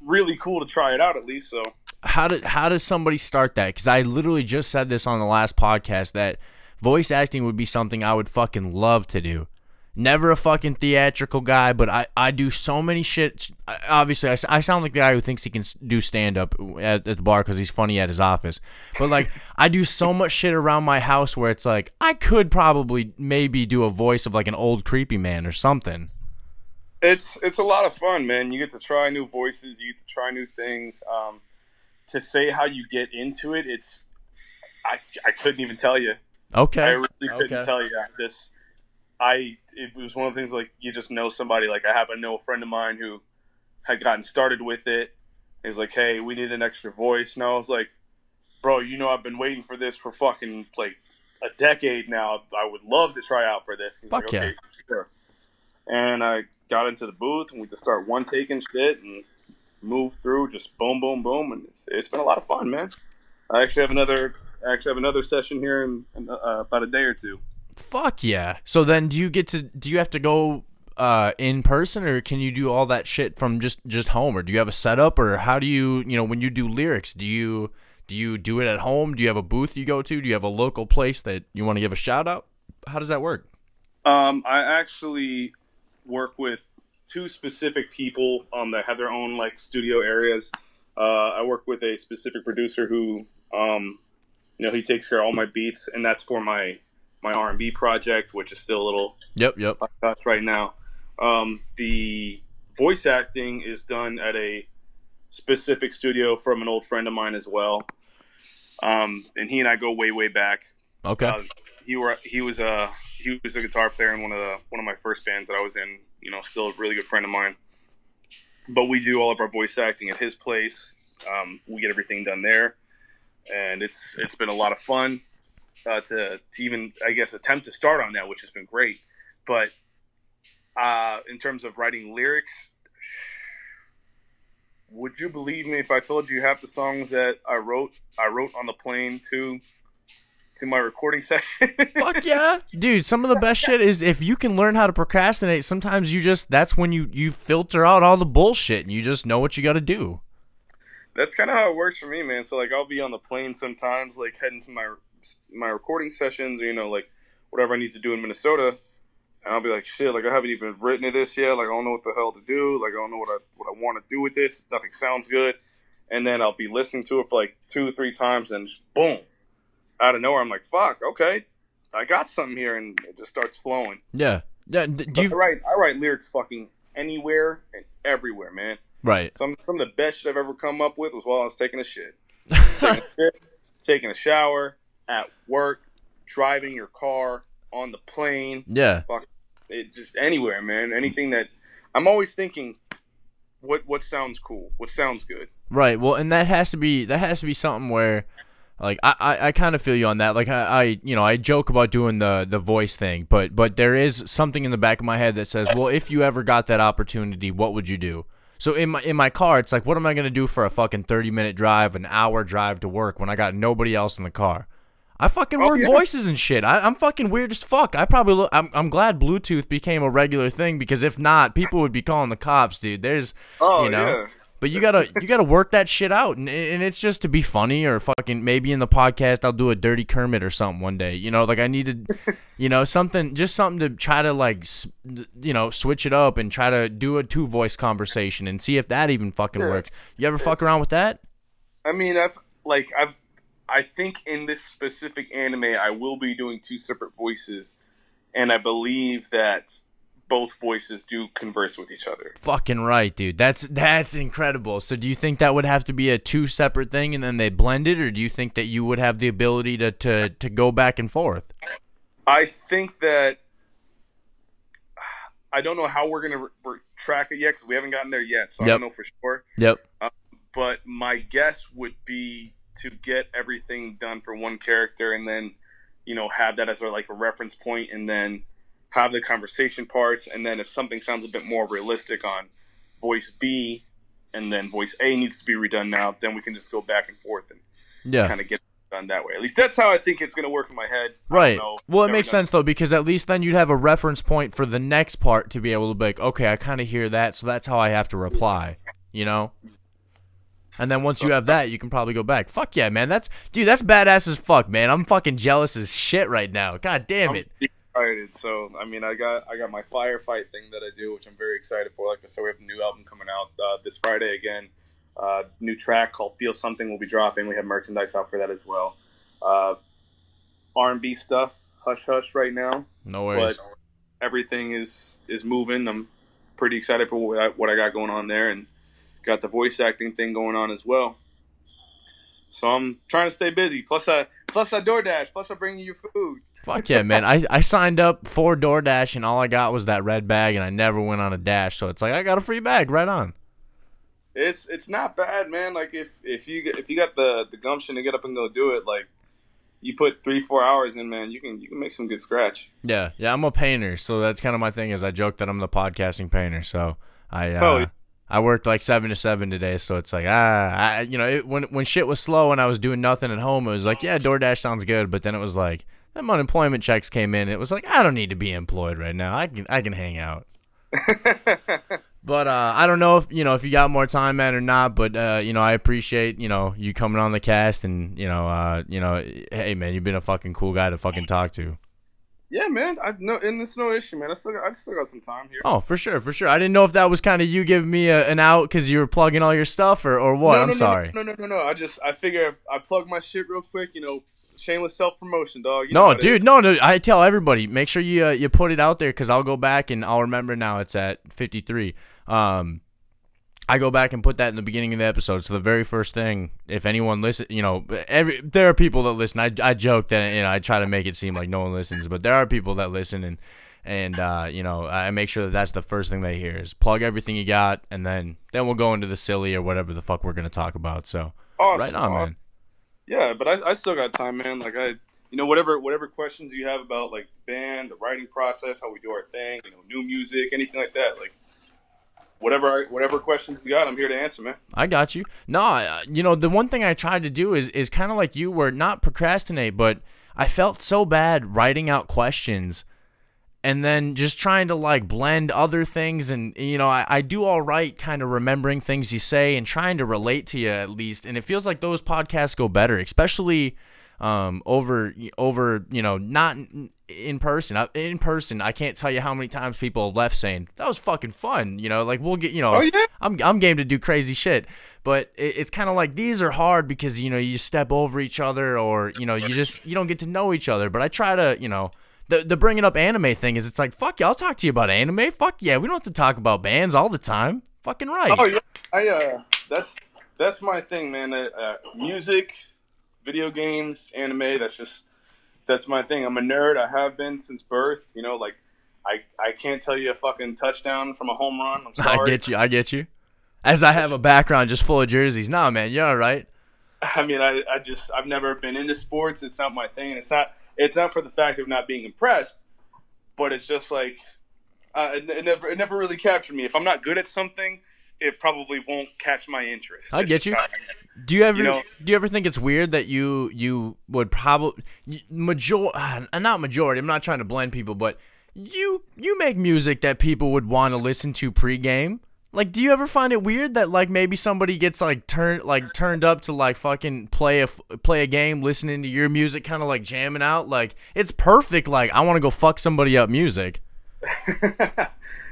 really cool to try it out at least, so. How did how does somebody start that? Because I literally just said this on the last podcast that voice acting would be something I would fucking love to do. Never a fucking theatrical guy, but I, I do so many shit. I, obviously, I, I sound like the guy who thinks he can do stand-up at, at the bar because he's funny at his office. But, like, I do so much shit around my house where it's like, I could probably maybe do a voice of, like, an old creepy man or something. It's, it's a lot of fun, man. You get to try new voices. You get to try new things. Um... To say how you get into it, it's I I couldn't even tell you. Okay, I really couldn't okay. tell you this. I it was one of the things like you just know somebody. Like I happen to know a friend of mine who had gotten started with it. He's like, hey, we need an extra voice, and I was like, bro, you know I've been waiting for this for fucking like a decade now. I would love to try out for this. He's Fuck like, yeah, okay, sure. And I got into the booth and we just start one taking shit and. Move through, just boom, boom, boom, and it's it's been a lot of fun, man. I actually have another, I actually have another session here in, in uh, about a day or two. Fuck yeah! So then, do you get to, do you have to go uh, in person, or can you do all that shit from just just home, or do you have a setup, or how do you, you know, when you do lyrics, do you do you do it at home? Do you have a booth you go to? Do you have a local place that you want to give a shout out? How does that work? Um, I actually work with. Two specific people um, that have their own like studio areas. Uh, I work with a specific producer who, um, you know, he takes care of all my beats, and that's for my my R and B project, which is still a little yep yep right now. Um, the voice acting is done at a specific studio from an old friend of mine as well, um, and he and I go way way back. Okay, uh, he were he was a uh, he was a guitar player in one of the one of my first bands that I was in. You know, still a really good friend of mine. But we do all of our voice acting at his place. Um, we get everything done there, and it's it's been a lot of fun uh, to to even I guess attempt to start on that, which has been great. But uh, in terms of writing lyrics, would you believe me if I told you half the songs that I wrote I wrote on the plane to? To my recording session. Fuck yeah, dude! Some of the best shit is if you can learn how to procrastinate. Sometimes you just—that's when you you filter out all the bullshit and you just know what you got to do. That's kind of how it works for me, man. So like, I'll be on the plane sometimes, like heading to my my recording sessions, or you know, like whatever I need to do in Minnesota. and I'll be like, shit, like I haven't even written to this yet. Like I don't know what the hell to do. Like I don't know what I what I want to do with this. Nothing sounds good. And then I'll be listening to it for like two, three times, and just boom, out of nowhere, I'm like, fuck, okay, I got something here, and it just starts flowing. Yeah, yeah. Do you... I write I write lyrics fucking anywhere and everywhere, man. Right. Some some of the best shit I've ever come up with was while I was taking a shit, taking a, shit, taking a shower, at work, driving your car, on the plane. Yeah. Fuck, it just anywhere, man. Anything that I'm always thinking, what what sounds cool? What sounds good? Right. Well, and that has to be that has to be something where, like, I, I, I kind of feel you on that. Like, I, I you know, I joke about doing the the voice thing, but but there is something in the back of my head that says, well, if you ever got that opportunity, what would you do? So in my in my car, it's like, what am I gonna do for a fucking thirty minute drive, an hour drive to work when I got nobody else in the car? I fucking oh, work yeah. voices and shit. I, I'm fucking weird as fuck. I probably look, I'm I'm glad Bluetooth became a regular thing, because if not, people would be calling the cops, dude. There's oh, you know. Yeah. But you gotta you gotta work that shit out, and and it's just to be funny, or fucking maybe in the podcast I'll do a dirty Kermit or something one day. You know, like I needed, you know, something just something to try to like, you know, switch it up and try to do a two voice conversation and see if that even fucking yeah. works. You ever it's, fuck around with that? I mean, I've like I've I think in this specific anime I will be doing two separate voices, and I believe that both voices do converse with each other. Fucking right, dude. That's that's incredible. So do you think that would have to be a two separate thing and then they blend it, or do you think that you would have the ability to, to, to go back and forth? I think that I don't know how we're going to track it yet, because we haven't gotten there yet, so yep. I don't know for sure. Yep. Um, but my guess would be to get everything done for one character and then, you know, have that as a, like a reference point, and then have the conversation parts, and then if something sounds a bit more realistic on voice B, and then voice A needs to be redone now, then we can just go back and forth and yeah. kind of get it done that way. At least that's how I think it's going to work in my head. Right. Well, it makes sense, though, because at least then you'd have a reference point for the next part to be able to be like, okay, I kind of hear that, so that's how I have to reply, you know? And then once you have that, you can probably go back. Fuck yeah, man. That's Dude, that's badass as fuck, man. I'm fucking jealous as shit right now. God damn it. I'm So I mean, I got I got my Firefight thing that I do, which I'm very excited for. Like I said, we have a new album coming out uh, this Friday again. Uh, new track called Feel Something will be dropping. We have merchandise out for that as well. Uh, R and B stuff, hush hush right now. No worries. But everything is is moving. I'm pretty excited for what I, what I got going on there, and got the voice acting thing going on as well. So I'm trying to stay busy. Plus I plus I DoorDash. Plus I bring you food. Fuck yeah, man. I, I signed up for DoorDash, and all I got was that red bag, and I never went on a dash. So it's like, I got a free bag right on. It's it's not bad, man. Like, if, if you if you got the, the gumption to get up and go do it, like, you put three, four hours in, man, you can you can make some good scratch. Yeah, yeah, I'm a painter, so that's kind of my thing is I joke that I'm the podcasting painter. So I uh, oh, yeah. I worked like seven to seven today, so it's like, ah, I, you know, it, when, when shit was slow and I was doing nothing at home, it was like, yeah, DoorDash sounds good, but then it was like, them unemployment checks came in. It was like, I don't need to be employed right now. I can I can hang out. But uh, I don't know if you know if you got more time, man, or not. But uh, you know, I appreciate you know you coming on the cast, and you know, uh, you know, hey man, you've been a fucking cool guy to fucking talk to. Yeah, man. I no, and it's no issue, man. I still got, I still got some time here. Oh, for sure, for sure. I didn't know if that was kind of you giving me a, an out because you were plugging all your stuff or or what. No, no, I'm no, sorry. No, no, no, no, no. I just I figure I plug my shit real quick, you know. Shameless self-promotion, dog. You no, dude, no, no. I tell everybody, make sure you uh, you put it out there, because I'll go back and I'll remember now it's at fifty-three. Um, I go back and put that in the beginning of the episode. So the very first thing, if anyone listen, you know, every there are people that listen. I, I joke that you know I try to make it seem like no one listens, but there are people that listen, and and uh, you know I make sure that that's the first thing they hear is plug everything you got, and then then we'll go into the silly or whatever the fuck we're gonna talk about. So awesome. Right on, man. Yeah, but I, I still got time, man. Like I, you know, whatever whatever questions you have about like the band, the writing process, how we do our thing, you know, new music, anything like that, like whatever whatever questions you got, I'm here to answer, man. I got you. No, you know, the one thing I tried to do is is kind of like you were not procrastinate, but I felt so bad writing out questions. And then just trying to, like, blend other things. And, you know, I, I do all right kind of remembering things you say and trying to relate to you at least. And it feels like those podcasts go better, especially um, over, over, you know, not in person. In person, I can't tell you how many times people have left saying, that was fucking fun, you know, like, we'll get, you know, oh, yeah? I'm I'm game to do crazy shit. But it, it's kind of like, these are hard because, you know, you step over each other, or, you know, you just, you don't get to know each other. But I try to, you know, the, the bringing up anime thing is, it's like, fuck yeah, I'll talk to you about anime. Fuck yeah, we don't have to talk about bands all the time. Fucking right. Oh, yeah. I, uh, that's, that's my thing, man. Uh, uh, music, video games, anime, that's just, that's my thing. I'm a nerd. I have been since birth. You know, like, I, I can't tell you a fucking touchdown from a home run. I'm sorry. I get you. I get you. As I have a background just full of jerseys. Nah, man, you're all right. I mean, I, I just, I've never been into sports. It's not my thing. It's not, it's not for the fact of not being impressed, but it's just like, uh, it, it never, it never really captured me. If I'm not good at something, it probably won't catch my interest. I get you. Not, do you ever you know, do you ever think it's weird that you you would probably major not majority? I'm not trying to blend people, but you you make music that people would want to listen to pregame. Like, do you ever find it weird that, like, maybe somebody gets like turned like turned up to like fucking play a play a game, listening to your music, kind of like jamming out? Like, it's perfect. Like, I want to go fuck somebody up music.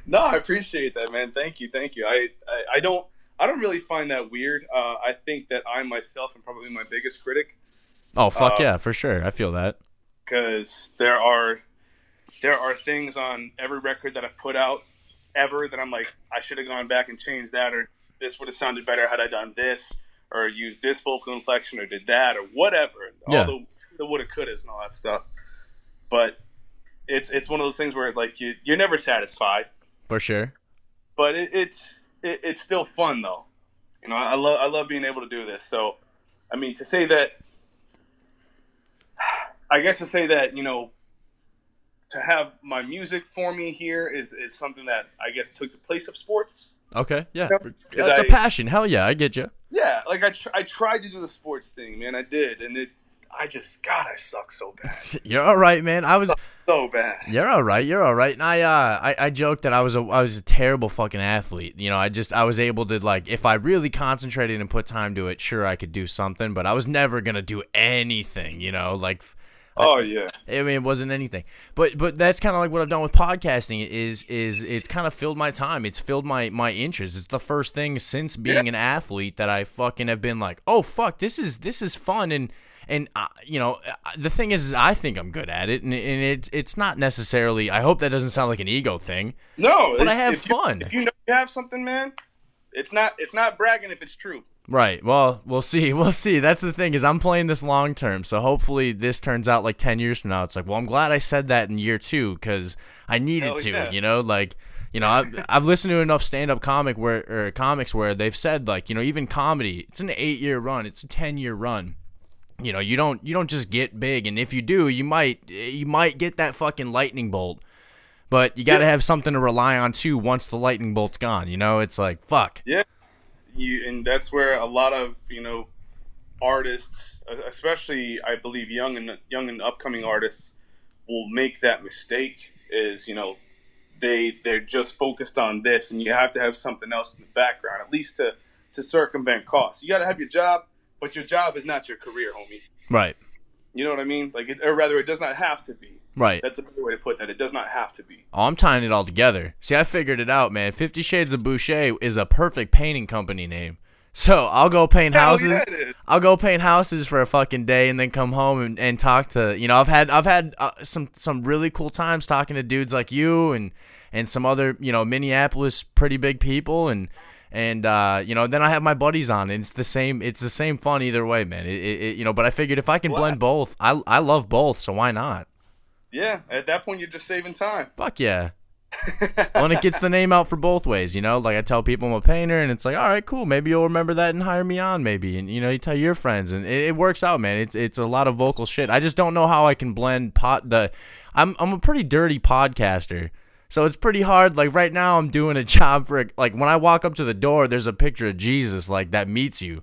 No, I appreciate that, man. Thank you, thank you. I, I, I don't, I don't really find that weird. Uh, I think that I myself am probably my biggest critic. Oh fuck uh, yeah, for sure. I feel that. Because there are, there are things on every record that I've put out ever that I'm like, I should have gone back and changed that, or this would have sounded better had I done this, or used this vocal inflection, or did that, or whatever. Yeah. All the, the woulda, couldas, and all that stuff. But it's it's one of those things where, like, you you're never satisfied. For sure, but it, it's it, it's still fun though, you know. I love I love being able to do this. So, I mean, to say that, I guess to say that, you know, to have my music for me here is is something that I guess took the place of sports. Okay, yeah, you know? It's I, a passion. Hell yeah, I get you. Yeah, like I tr I tried to do the sports thing, man. I did, and it. I just, God, I suck so bad. You're all right, man. I was I so bad. You're all right. You're all right. And I, uh, I, I joked that I was a, I was a terrible fucking athlete. You know, I just, I was able to, like, if I really concentrated and put time to it, sure, I could do something. But I was never gonna do anything. You know, like. Oh yeah. I, I mean, it wasn't anything. But but that's kind of like what I've done with podcasting is is it's kind of filled my time. It's filled my my interest. It's the first thing since being yeah. an athlete that I fucking have been like, "Oh fuck, this is this is fun." And And, uh, you know, the thing is, is, I think I'm good at it, and, and it, it's not necessarily, I hope that doesn't sound like an ego thing. No. But I have if you, fun. If you know you have something, man, it's not, it's not bragging if it's true. Right. Well, we'll see. We'll see. That's the thing is I'm playing this long term, so hopefully this turns out like ten years from now. It's like, well, I'm glad I said that in year two because I needed Hell to, yeah. you know, like. You know, I've, I've listened to enough stand-up comic where, or comics where they've said, like, you know, even comedy, it's an eight-year run. It's a ten-year run. You know, you don't you don't just get big, and if you do, you might you might get that fucking lightning bolt, but you got to yeah. have something to rely on too. Once the lightning bolt's gone, you know, it's like fuck. Yeah, you and that's where a lot of you know artists, especially I believe young and young and upcoming artists, will make that mistake. Is you know they they're just focused on this, and you have to have something else in the background at least to to circumvent costs. You got to have your job. But your job is not your career, homie. Right. You know what I mean? Like, it, or rather, it does not have to be. Right. That's a better way to put that. It does not have to be. Oh, I'm tying it all together. See, I figured it out, man. Fifty Shades of Boucher is a perfect painting company name. So I'll go paint Hell houses. Yeah, I'll go paint houses for a fucking day and then come home and, and talk to you know I've had I've had uh, some some really cool times talking to dudes like you and and some other you know Minneapolis pretty big people and. And, uh, you know, then I have my buddies on, and it's the same, it's the same fun either way, man. It, it, it, you know, but I figured if I can what? blend both, I, I love both, so why not? Yeah, at that point, you're just saving time. Fuck yeah. Well, and it gets the name out for both ways, you know? Like, I tell people I'm a painter, and it's like, all right, cool, maybe you'll remember that and hire me on, maybe. And, you know, you tell your friends, and it, it works out, man. It's it's a lot of vocal shit. I just don't know how I can blend pot the – I'm I'm a pretty dirty podcaster. So it's pretty hard. Like right now, I'm doing a job for like when I walk up to the door, there's a picture of Jesus like that meets you,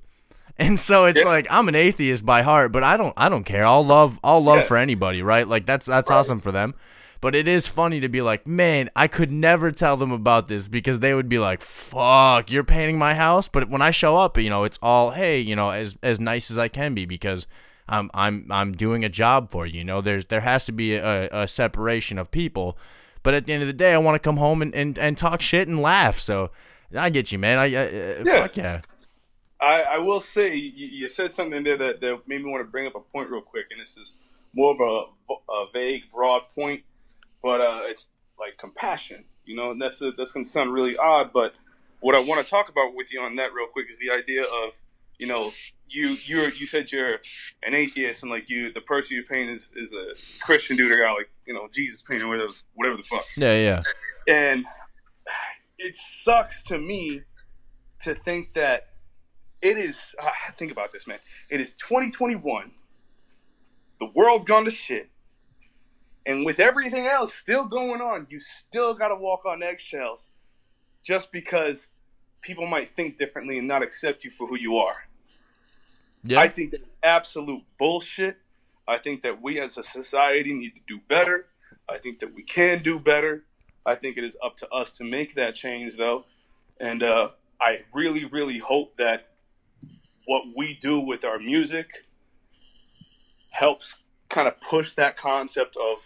and so it's yeah. like I'm an atheist by heart, but I don't I don't care. I'll love I'll love yeah. for anybody, right? Like that's that's right. awesome for them, but it is funny to be like, man, I could never tell them about this because they would be like, fuck, you're painting my house. But when I show up, you know, it's all hey, you know, as as nice as I can be because I'm I'm I'm doing a job for you. You know, there's there has to be a, a separation of people. But at the end of the day, I want to come home and, and, and talk shit and laugh. So I get you, man. I, I yeah. Fuck yeah. I, I will say you, you said something there that, that made me want to bring up a point real quick, and this is more of a, a vague, broad point, but uh, it's like compassion, you know, and that's a, that's gonna sound really odd, but what I want to talk about with you on that real quick is the idea of, you know, you you you said you're an atheist and like you the person you're painting is is a Christian dude or guy like you know Jesus painting whatever whatever the fuck. Yeah, yeah. And it sucks to me to think that. It is, uh, think about this, man. It is twenty twenty-one. The world's gone to shit. And with everything else still going on, you still got to walk on eggshells just because people might think differently and not accept you for who you are. Yeah. I think that's absolute bullshit. I think that we as a society need to do better. I think that we can do better. I think it is up to us to make that change, though. And uh, I really, really hope that what we do with our music helps kind of push that concept of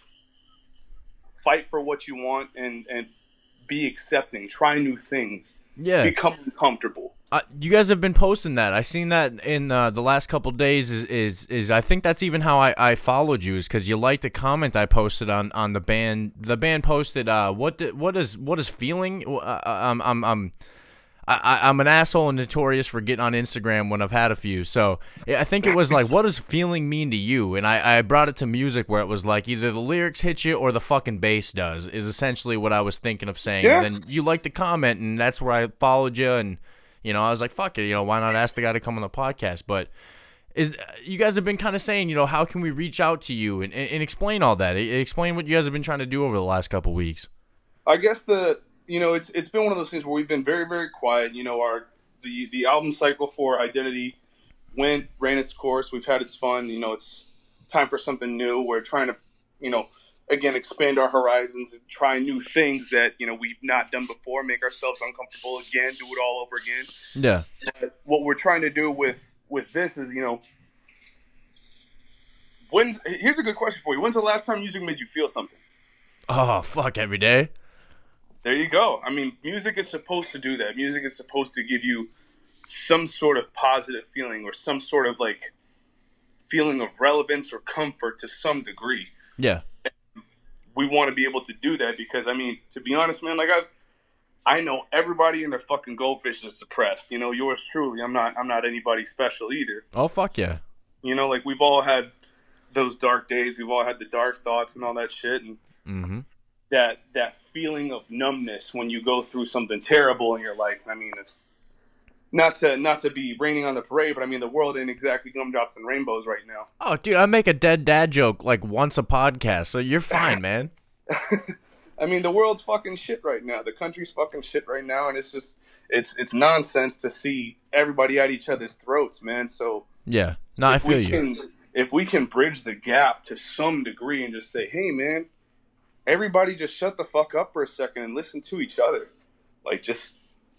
fight for what you want and, and be accepting, try new things, yeah, become uncomfortable. Uh, you guys have been posting that. I seen that in uh, the last couple of days. Is, is is I think that's even how I, I followed you, is because you liked a comment I posted on on the band. The band posted uh what the, what is what is feeling uh, I'm I'm I'm. I, I'm an asshole and notorious for getting on Instagram when I've had a few. So I think it was like, what does feeling mean to you? And I, I brought it to music where it was like either the lyrics hit you or the fucking bass does is essentially what I was thinking of saying. Yeah. And then you liked the comment, and that's where I followed you. And, you know, I was like, fuck it. You know, why not ask the guy to come on the podcast? But is you guys have been kind of saying, you know, how can we reach out to you and, and, and explain all that? Explain what you guys have been trying to do over the last couple of weeks. I guess the... You know, it's it's been one of those things where we've been very, very quiet. You know, our the, the album cycle for Identity went, ran its course. We've had its fun. You know, it's time for something new. We're trying to, you know, again, expand our horizons and try new things that, you know, we've not done before, make ourselves uncomfortable again, do it all over again. Yeah. But what we're trying to do with, with this is, you know, when's, here's a good question for you. When's the last time music made you feel something? Oh, fuck, every day. There you go. I mean, music is supposed to do that. Music is supposed to give you some sort of positive feeling or some sort of, like, feeling of relevance or comfort to some degree. Yeah. We want to be able to do that because, I mean, to be honest, man, like, I've, I know everybody in their fucking goldfish is depressed. You know, yours truly. I'm not, I'm not anybody special either. Oh, fuck yeah. You know, like, we've all had those dark days. We've all had the dark thoughts and all that shit. And mm-hmm. That that feeling of numbness when you go through something terrible in your life. I mean, it's not to not to be raining on the parade, but I mean the world ain't exactly gumdrops and rainbows right now. Oh, dude, I make a dead dad joke like once a podcast, so you're fine, man. I mean, the world's fucking shit right now. The country's fucking shit right now, and it's just it's it's nonsense to see everybody at each other's throats, man. So yeah, no, I feel you. Can, if we can bridge the gap to some degree and just say, hey, man. Everybody just shut the fuck up for a second and listen to each other. Like, just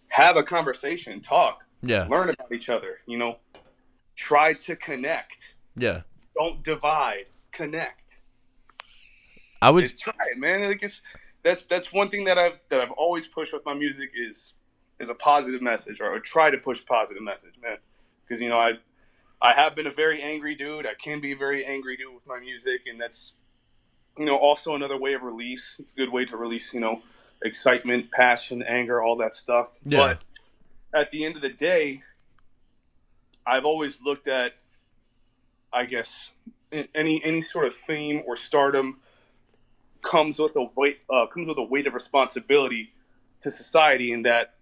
have a conversation, talk, yeah. Learn about each other, you know, try to connect. Yeah. Don't divide, connect. I was just try it, man. Like it's, that's, that's one thing that I've, that I've always pushed with my music is, is a positive message or, or try to push positive message, man. Cause you know, I, I have been a very angry dude. I can be a very angry dude with my music, and that's, you know, also another way of release. It's a good way to release, you know, excitement, passion, anger, all that stuff. Yeah. But at the end of the day, I've always looked at, I guess, any any sort of fame or stardom comes with a weight uh, comes with a weight of responsibility to society, in that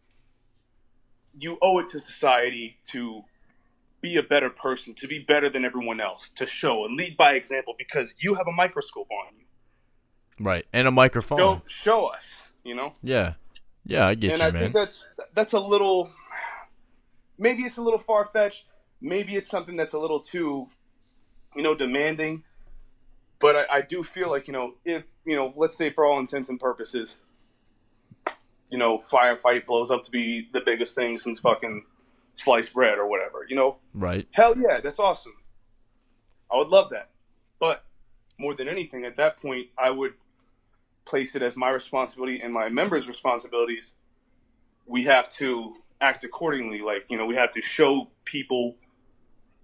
you owe it to society to be a better person, to be better than everyone else, to show and lead by example, because you have a microscope on you. Right, and a microphone. Show, show us, you know? Yeah. Yeah, I get and you, I man. And I think that's, that's a little... Maybe it's a little far-fetched. Maybe it's something that's a little too, you know, demanding. But I, I do feel like, you know, if, you know, let's say for all intents and purposes, you know, Firefight blows up to be the biggest thing since fucking sliced bread or whatever, you know? Right. Hell yeah, that's awesome. I would love that. But more than anything, at that point, I would place it as my responsibility and my members' responsibilities. We have to act accordingly. Like, you know, we have to show people,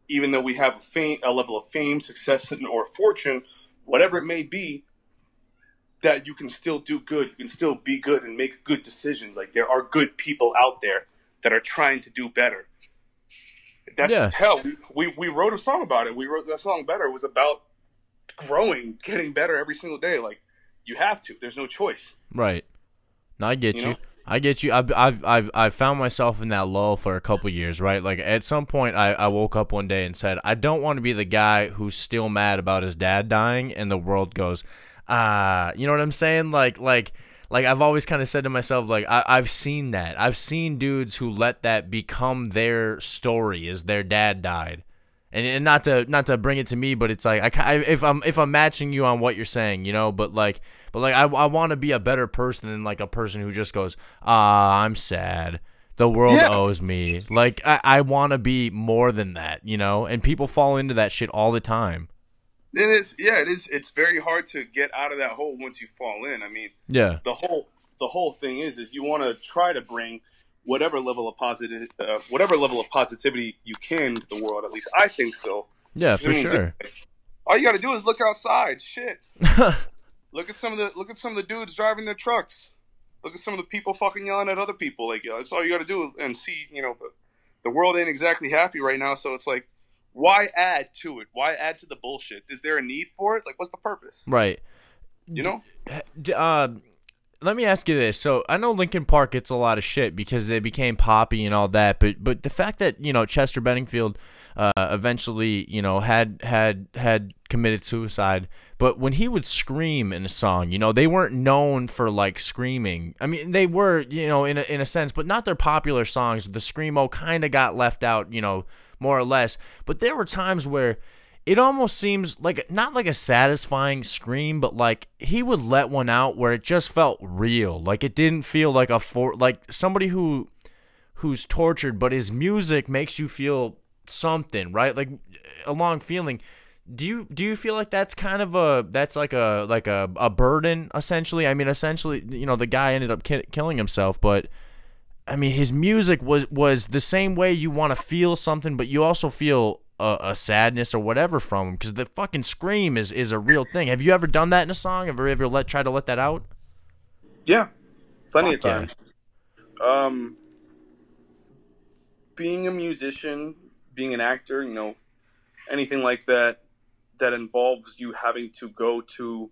even though we have a, fame, a level of fame, success, or fortune, whatever it may be, that you can still do good. You can still be good and make good decisions. Like, there are good people out there that are trying to do better. That's yeah. hell. We, we we wrote a song about it. We wrote that song Better. It was about growing, getting better every single day. Like, you have to. There's no choice. Right. No, I get you. you. Know? I get you. I've, I've I've I've found myself in that lull for a couple years, right? Like, at some point, I, I woke up one day and said, I don't want to be the guy who's still mad about his dad dying, and the world goes, ah, uh, you know what I'm saying? Like like. Like, I've always kind of said to myself, like, I, I've seen that. I've seen dudes who let that become their story, is their dad died. And, and not to not to bring it to me, but it's like, I, I, if I'm if I'm matching you on what you're saying, you know, but like, but like I, I want to be a better person than, like, a person who just goes, ah, I'm sad. The world yeah. owes me. Like, I, I want to be more than that, you know? And people fall into that shit all the time. It is, yeah, it is. It's very hard to get out of that hole once you fall in. I mean, yeah. The whole, the whole thing is, is you want to try to bring whatever level of positive, uh, whatever level of positivity you can to the world. At least I think so. Yeah, for I mean, sure. All you got to do is look outside. Shit. Look at some of the, look at some of the dudes driving their trucks. Look at some of the people fucking yelling at other people. Like, you know, that's all you got to do, and see, you know, the, the world ain't exactly happy right now. So it's like, why add to it? Why add to the bullshit? Is there a need for it? Like, what's the purpose? Right. You know? D uh, let me ask you this. So, I know Linkin Park gets a lot of shit because they became poppy and all that, but but the fact that, you know, Chester Benningfield uh, eventually, you know, had, had, had committed suicide, but when he would scream in a song, you know, they weren't known for, like, screaming. I mean, they were, you know, in a, in a sense, but not their popular songs. The screamo kind of got left out, you know, more or less, but there were times where it almost seems like, not like a satisfying scream, but like he would let one out where it just felt real. Like, it didn't feel like a for like somebody who who's tortured, but his music makes you feel something, right? Like a long feeling. Do you do you feel like that's kind of a that's like a like a a burden essentially? I mean, essentially, you know, the guy ended up ki killing himself, but. I mean, his music was, was the same way you want to feel something, but you also feel a, a sadness or whatever from him, because the fucking scream is, is a real thing. Have you ever done that in a song? Have you ever let, tried to let that out? Yeah, plenty Fuck of times. Yeah. Um, being a musician, being an actor, you know, anything like that, that involves you having to go to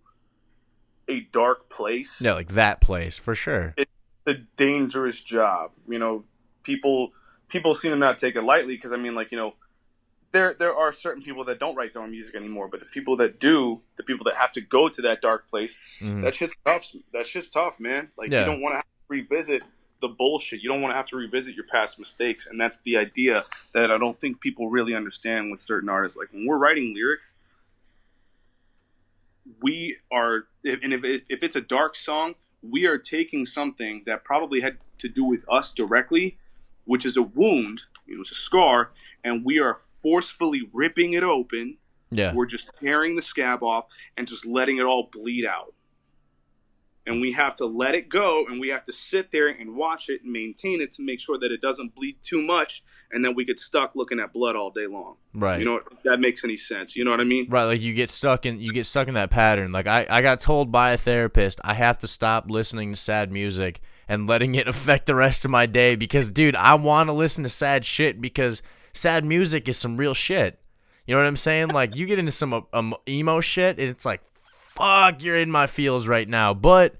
a dark place. Yeah, like that place, for sure. It a dangerous job, you know. People, people seem to not take it lightly, because I mean, like, you know, there there are certain people that don't write their own music anymore, but the people that do, the people that have to go to that dark place, mm. that shit's tough. That shit's tough, man. Like, yeah. you don't want to revisit the bullshit. You don't want to have to revisit your past mistakes, and that's the idea that I don't think people really understand with certain artists. Like, when we're writing lyrics, we are, and if if it's a dark song, we are taking something that probably had to do with us directly, which is a wound, it was a scar, and we are forcefully ripping it open. Yeah. We're just tearing the scab off and just letting it all bleed out. And we have to let it go, and we have to sit there and watch it and maintain it to make sure that it doesn't bleed too much, and then we get stuck looking at blood all day long. Right. You know, if that makes any sense. You know what I mean? Right, like you get stuck in you get stuck in that pattern. Like I, I got told by a therapist I have to stop listening to sad music and letting it affect the rest of my day, because, dude, I want to listen to sad shit, because sad music is some real shit. You know what I'm saying? Like, you get into some um, emo shit, and it's like, fuck, you're in my feels right now. But,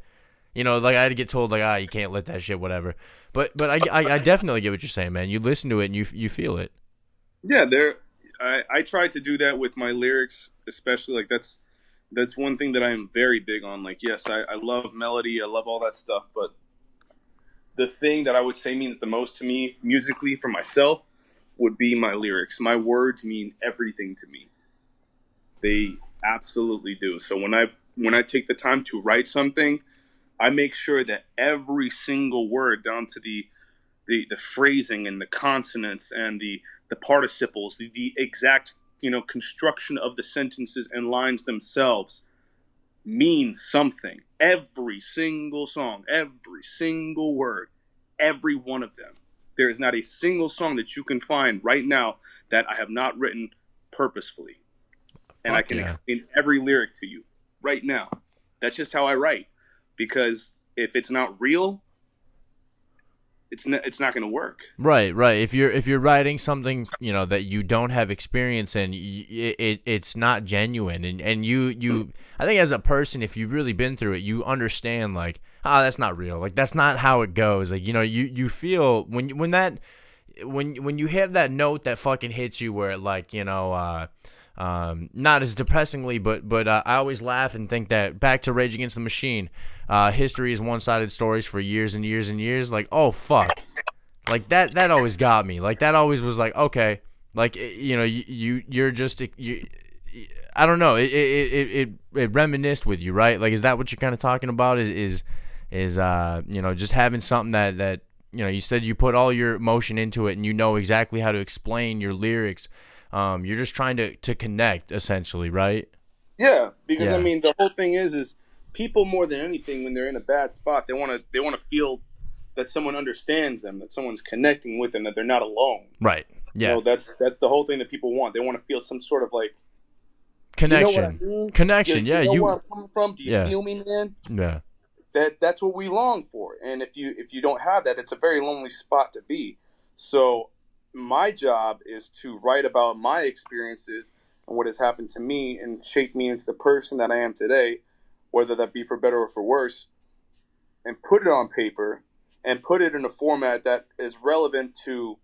you know, like, I had to get told, like, ah, you can't let that shit, whatever. But but I, I, I definitely get what you're saying, man. You listen to it and you you feel it. Yeah, there. I, I try to do that with my lyrics, especially. Like, that's that's one thing that I'm very big on. Like, yes, I, I love melody. I love all that stuff. But the thing that I would say means the most to me musically for myself would be my lyrics. My words mean everything to me. They absolutely do. So when I when I take the time to write something, I make sure that every single word, down to the the, the phrasing and the consonants and the the participles, the, the exact you know, construction of the sentences and lines themselves mean something. Every single song, every single word, every one of them. There is not a single song that you can find right now that I have not written purposefully. And Fuck I can yeah. explain every lyric to you right now. That's just how I write. Because if it's not real, it's not, it's not going to work. Right, right. If you're if you're writing something, you know, that you don't have experience in, it, it it's not genuine. And and you you I think as a person, if you've really been through it, you understand like, ah, oh, that's not real. Like that's not how it goes. Like, you know, you you feel when when that when when you have that note that fucking hits you where it like, you know, uh Um, not as depressingly, but but uh, I always laugh and think that back to Rage Against the Machine, uh, history is one-sided stories for years and years and years. Like, oh fuck, like that that always got me. Like that always was like, okay, like you know you, you you're just you, I don't know it it, it it it reminisced with you, right? Like, is that what you're kind of talking about? Is is is uh you know just having something that that you know you said you put all your emotion into it and you know exactly how to explain your lyrics. Um, you're just trying to, to connect, essentially, right? Yeah, because yeah. I mean, the whole thing is is people more than anything, when they're in a bad spot, they want to they want to feel that someone understands them, that someone's connecting with them, that they're not alone. Right. Yeah. You know, that's that's the whole thing that people want. They want to feel some sort of like connection. You know what I mean? Connection. Do you, yeah. Do you know you, where I'm coming from? Do you yeah. feel me, man? Yeah. That that's what we long for, and if you if you don't have that, it's a very lonely spot to be. So. My job is to write about my experiences and what has happened to me and shape me into the person that I am today, whether that be for better or for worse, and put it on paper and put it in a format that is relevant to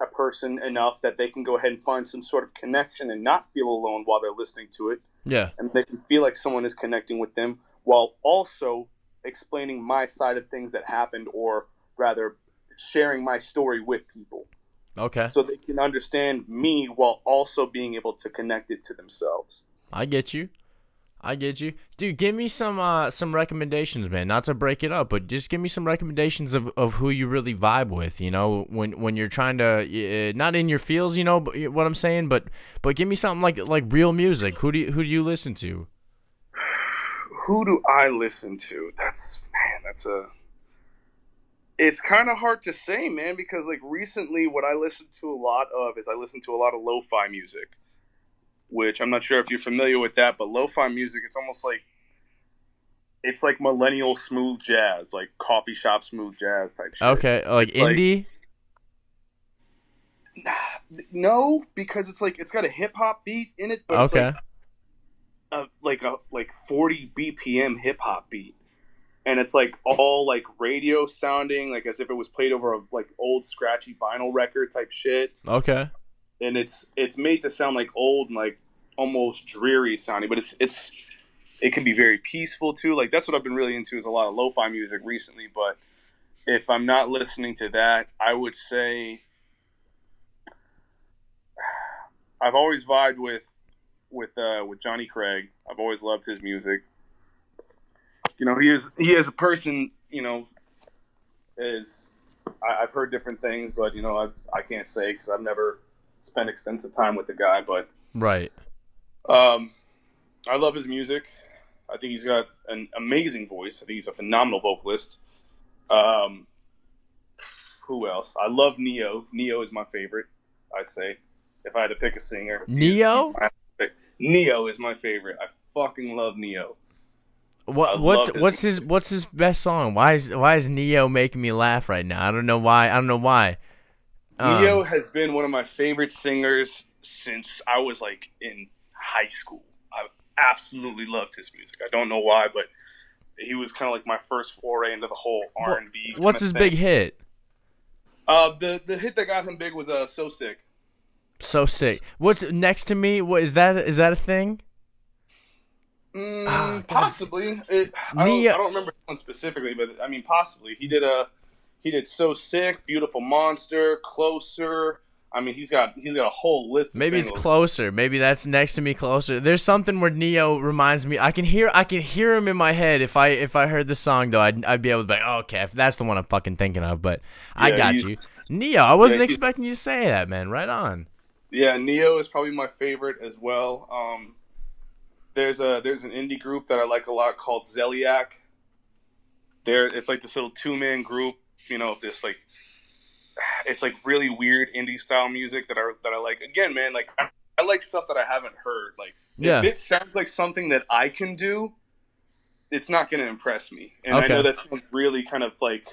a person enough that they can go ahead and find some sort of connection and not feel alone while they're listening to it. Yeah. And they can feel like someone is connecting with them while also explaining my side of things that happened, or rather sharing my story with people, okay, so they can understand me while also being able to connect it to themselves. I get you, I get you, dude. Give me some uh some recommendations, man. Not to break it up, but just give me some recommendations of, of who you really vibe with. You know, when when you're trying to uh, not in your feels, you know, but, what I'm saying. But but give me something like like real music. Who do you, who do you listen to? Who do I listen to? That's man. That's a It's kind of hard to say, man, because, like, recently what I listen to a lot of is I listen to a lot of lo-fi music, which I'm not sure if you're familiar with that, but lo-fi music, it's almost like, it's like millennial smooth jazz, like coffee shop smooth jazz type shit. Okay, like it's indie? Like, no, because it's like, it's got a hip-hop beat in it, but okay. it's like a, like a like forty B P M hip-hop beat. And it's like all like radio sounding, like as if it was played over a like old scratchy vinyl record type shit. Okay. And it's it's made to sound like old and like almost dreary sounding, but it's it's it can be very peaceful too. Like that's what I've been really into, is a lot of lo-fi music recently. But if I'm not listening to that, I would say I've always vibed with with uh, with Johnny Craig. I've always loved his music. You know, he is, he as a person, you know, is, I, I've heard different things, but, you know, I I can't say because I've never spent extensive time with the guy, but. Right. Um, I love his music. I think he's got an amazing voice. I think he's a phenomenal vocalist. Um, who else? I love Neo. Neo is my favorite, I'd say, if I had to pick a singer. Neo? Neo is my favorite. I fucking love Neo. What what his what's music. his what's his best song? Why is why is Neo making me laugh right now? I don't know why. I don't know why. Um, Neo has been one of my favorite singers since I was like in high school. I absolutely loved his music. I don't know why, but he was kind of like my first foray into the whole R and B. What's his thing. big hit? Uh, the the hit that got him big was uh So Sick. So Sick. What's Next to Me? What is that? Is that a thing? Mm, oh, possibly. It, I, don't, I don't remember one specifically, but I mean, possibly he did a he did So Sick, Beautiful Monster, Closer. I mean, he's got he's got a whole list. Of Maybe singles. It's Closer. Maybe that's Next to Me, Closer. There's something where Neo reminds me. I can hear I can hear him in my head. If I if I heard the song though, I'd I'd be able to be like, oh, okay, if that's the one I'm fucking thinking of. But yeah, I got you, Neo. I wasn't yeah, expecting you to say that, man. Right on. Yeah, Neo is probably my favorite as well. Um, there's a there's an indie group that I like a lot called Zeliac. There, it's like this little two man group, you know, this like it's like really weird indie style music that I that I like. Again, man, like I, I like stuff that I haven't heard. Like, yeah. if it sounds like something that I can do, it's not going to impress me. And okay. I know that sounds really kind of like,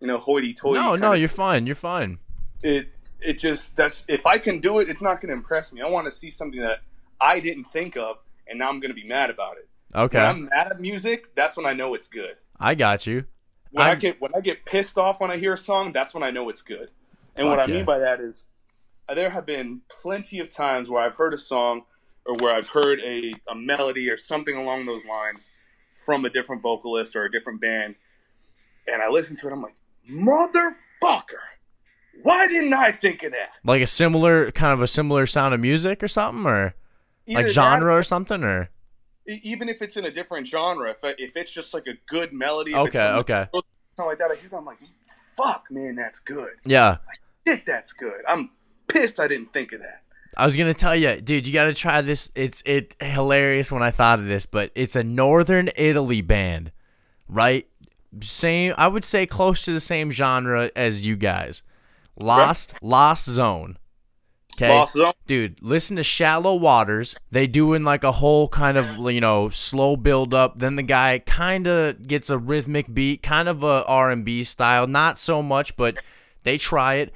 you know, hoity-toity. No, no, you're fine. You're fine. It, it just that's if I can do it, it's not going to impress me. I want to see something that I didn't think of, and now I'm going to be mad about it. Okay. When I'm mad at music, that's when I know it's good. I got you. When I'm... I get when I get pissed off when I hear a song, that's when I know it's good. And Fuck what yeah. I mean by that is, there have been plenty of times where I've heard a song or where I've heard a, a melody or something along those lines from a different vocalist or a different band, and I listen to it, I'm like, motherfucker, why didn't I think of that? Like a similar, kind of a similar sound of music or something, or either like genre that, or something, or? Even if it's in a different genre, if, I, if it's just like a good melody. Okay, if it's okay. Something like that, I hear that, I'm like, fuck, man, that's good. Yeah. Shit, that's good. I'm pissed I didn't think of that. I was gonna tell you, dude, you gotta try this. It's it hilarious when I thought of this, but it's a Northern Italy band, right? Same, I would say close to the same genre as you guys. Lost, right. Lost Zone. Okay, Lost Zone. Dude, listen to Shallow Waters. They do in like a whole kind of you know slow build up. Then the guy kind of gets a rhythmic beat, kind of a R and B style, not so much, but they try it,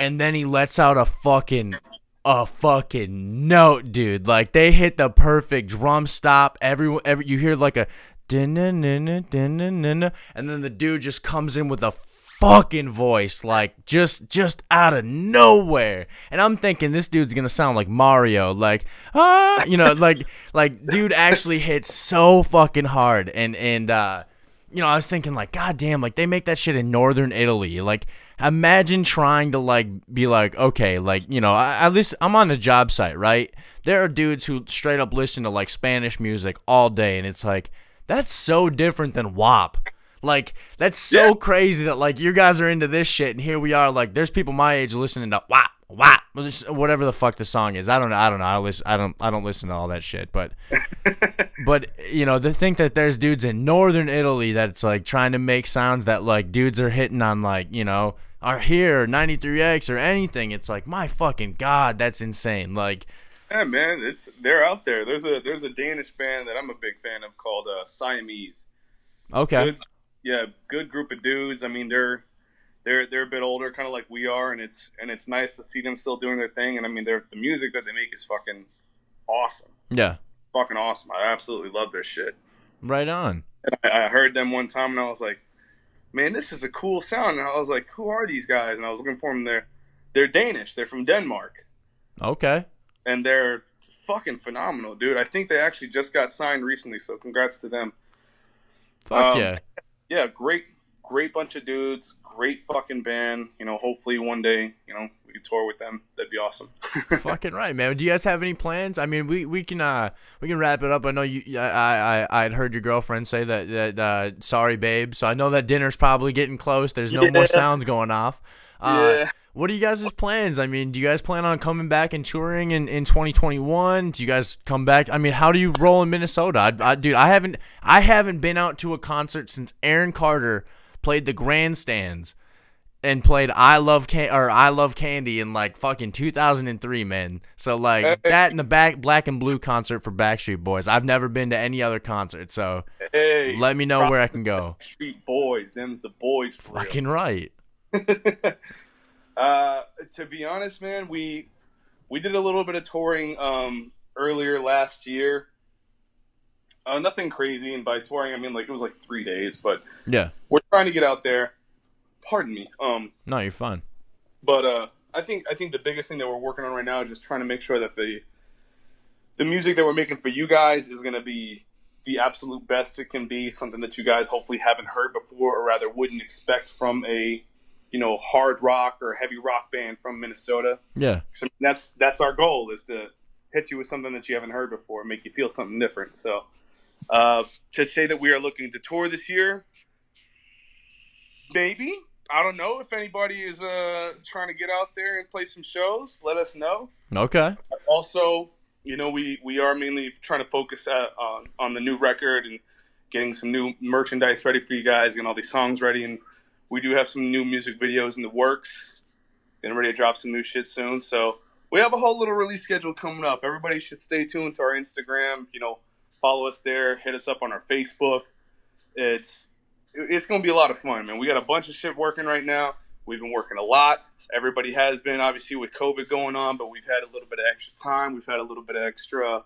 and then he lets out a fucking. A fucking note, dude. Like they hit the perfect drum stop. Everyone, every you hear like a din din din din din, and then the dude just comes in with a fucking voice, like just just out of nowhere. And I'm thinking this dude's gonna sound like Mario, like ah, you know, like like dude actually hits so fucking hard. And and uh, you know, I was thinking like, goddamn, like they make that shit in Northern Italy, like. Imagine trying to like be like, okay, like, you know, I, at least I'm on the job site, right? There are dudes who straight up listen to like Spanish music all day, and it's like, that's so different than W A P. Like, that's so yeah. crazy that like you guys are into this shit, and here we are, like, there's people my age listening to W A P, W A P, whatever the fuck the song is. I don't know, I don't know, I listen, I don't, I don't listen to all that shit, but, but you know, the thing that there's dudes in Northern Italy that's like trying to make sounds that like dudes are hitting on like, you know. Are here ninety-three X or anything? It's like my fucking god, that's insane. Like, yeah, man, it's they're out there. There's a there's a Danish band that I'm a big fan of called uh, Siamese. Okay, good, yeah, good group of dudes. I mean, they're they're they're a bit older, kind of like we are, and it's and it's nice to see them still doing their thing. And I mean, they're the music that they make is fucking awesome. Yeah, fucking awesome. I absolutely love their shit. Right on. I, I heard them one time, and I was like. Man, this is a cool sound. And I was like, who are these guys? And I was looking for them. They're, they're Danish. They're from Denmark. Okay. And they're fucking phenomenal, dude. I think they actually just got signed recently, so congrats to them. Fuck um, yeah. Yeah, great, great bunch of dudes. Great fucking band. You know, hopefully one day, you know, we can tour with them. That'd be awesome. Fucking right, man. Do you guys have any plans? I mean, we we can uh we can wrap it up. I know you. I I I'd heard your girlfriend say that that uh, sorry, babe. So I know that dinner's probably getting close. There's no yeah. more sounds going off. Uh, yeah. What are you guys' plans? I mean, do you guys plan on coming back and touring in, in twenty twenty-one? Do you guys come back? I mean, how do you roll in Minnesota? I, I, dude, I haven't I haven't been out to a concert since Aaron Carter. Played the grandstands and played I Love Can or I Love Candy in like fucking two thousand three, man. So like hey. That and the back Black and Blue concert for Backstreet Boys. I've never been to any other concert, so hey, let me know where I can go. Backstreet Boys, them's the boys. For Fucking real. Right. uh, to be honest, man, we we did a little bit of touring um earlier last year. Uh, nothing crazy, and by touring I mean like it was like three days, but yeah, we're trying to get out there. Pardon me. Um, no, you're fine. But uh, I think I think the biggest thing that we're working on right now is just trying to make sure that the the music that we're making for you guys is going to be the absolute best it can be. Something that you guys hopefully haven't heard before, or rather wouldn't expect from a you know hard rock or heavy rock band from Minnesota. Yeah, so that's that's our goal is to hit you with something that you haven't heard before, make you feel something different. So. Uh, to say that we are looking to tour this year, maybe I don't know if anybody is uh, trying to get out there and play some shows. Let us know. Okay. Also, you know, we, we are mainly trying to focus uh, on, on the new record and getting some new merchandise ready for you guys, getting all these songs ready. And we do have some new music videos in the works. Getting ready to drop some new shit soon. So we have a whole little release schedule coming up. Everybody should stay tuned to our Instagram. You know, follow us there. Hit us up on our Facebook. It's... It's going to be a lot of fun, man. We got a bunch of shit working right now. We've been working a lot. Everybody has been, obviously, with COVID going on, but we've had a little bit of extra time. We've had a little bit of extra,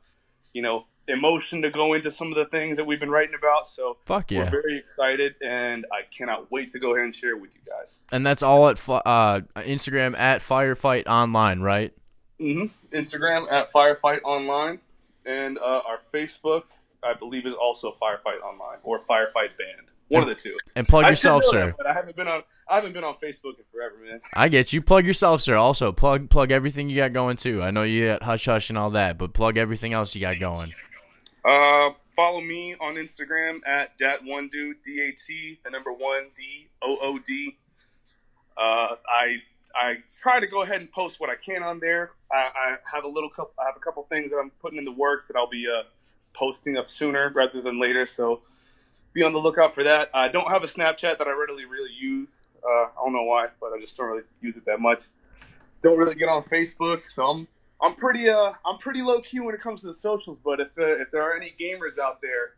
you know, emotion to go into some of the things that we've been writing about. So Fuck yeah. we're very excited, and I cannot wait to go ahead and share it with you guys. And that's all at uh, Instagram at Firefight Online, right? Mm-hmm. Instagram at Firefight Online, and uh, our Facebook, I believe, is also Firefight Online or Firefight Band. One of the two. And plug yourself, sir. That, but I haven't been on. I haven't been on Facebook in forever, man. I get you. Plug yourself, sir. Also, plug plug everything you got going too. I know you got Hush Hush and all that, but plug everything else you got going. Uh, follow me on Instagram at dat one dude, D A T, the number one D O O D. Uh, I I try to go ahead and post what I can on there. I, I have a little couple. I have a couple things that I'm putting in the works that I'll be uh posting up sooner rather than later. So. Be on the lookout for that. I don't have a Snapchat that I readily really use. Uh, I don't know why, but I just don't really use it that much. Don't really get on Facebook, so I'm I'm pretty uh I'm pretty low key when it comes to the socials. But if uh, if there are any gamers out there,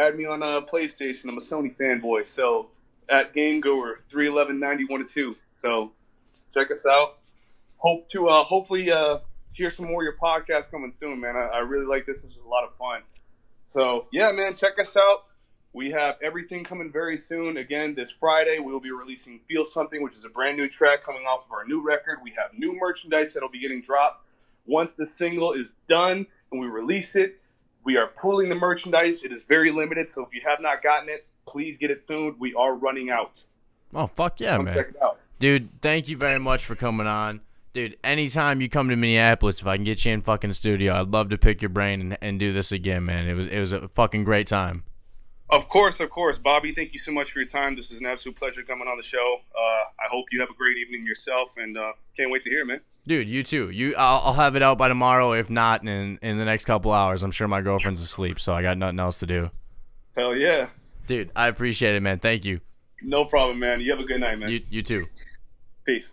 add me on uh, PlayStation. I'm a Sony fanboy, so at GameGoer three eleven ninety one two. So check us out. Hope to uh, hopefully uh, hear some more of your podcast coming soon, man. I, I really like this. This is a lot of fun. So yeah, man, check us out. We have everything coming very soon. Again, this Friday, we'll be releasing Feel Something, which is a brand new track coming off of our new record. We have new merchandise that'll be getting dropped. Once the single is done and we release it, we are pooling the merchandise. It is very limited, so if you have not gotten it, please get it soon. We are running out. Oh, fuck yeah, so man. Check it out. Dude, thank you very much for coming on. Dude, anytime you come to Minneapolis, if I can get you in fucking studio, I'd love to pick your brain and, and do this again, man. It was, it was a fucking great time. Of course, of course. Bobby, thank you so much for your time. This is an absolute pleasure coming on the show. Uh, I hope you have a great evening yourself, and uh, can't wait to hear, man. Dude, you too. You, I'll, I'll have it out by tomorrow, if not in, in the next couple hours. I'm sure my girlfriend's asleep, so I got nothing else to do. Hell yeah. Dude, I appreciate it, man. Thank you. No problem, man. You have a good night, man. You, you too. Peace.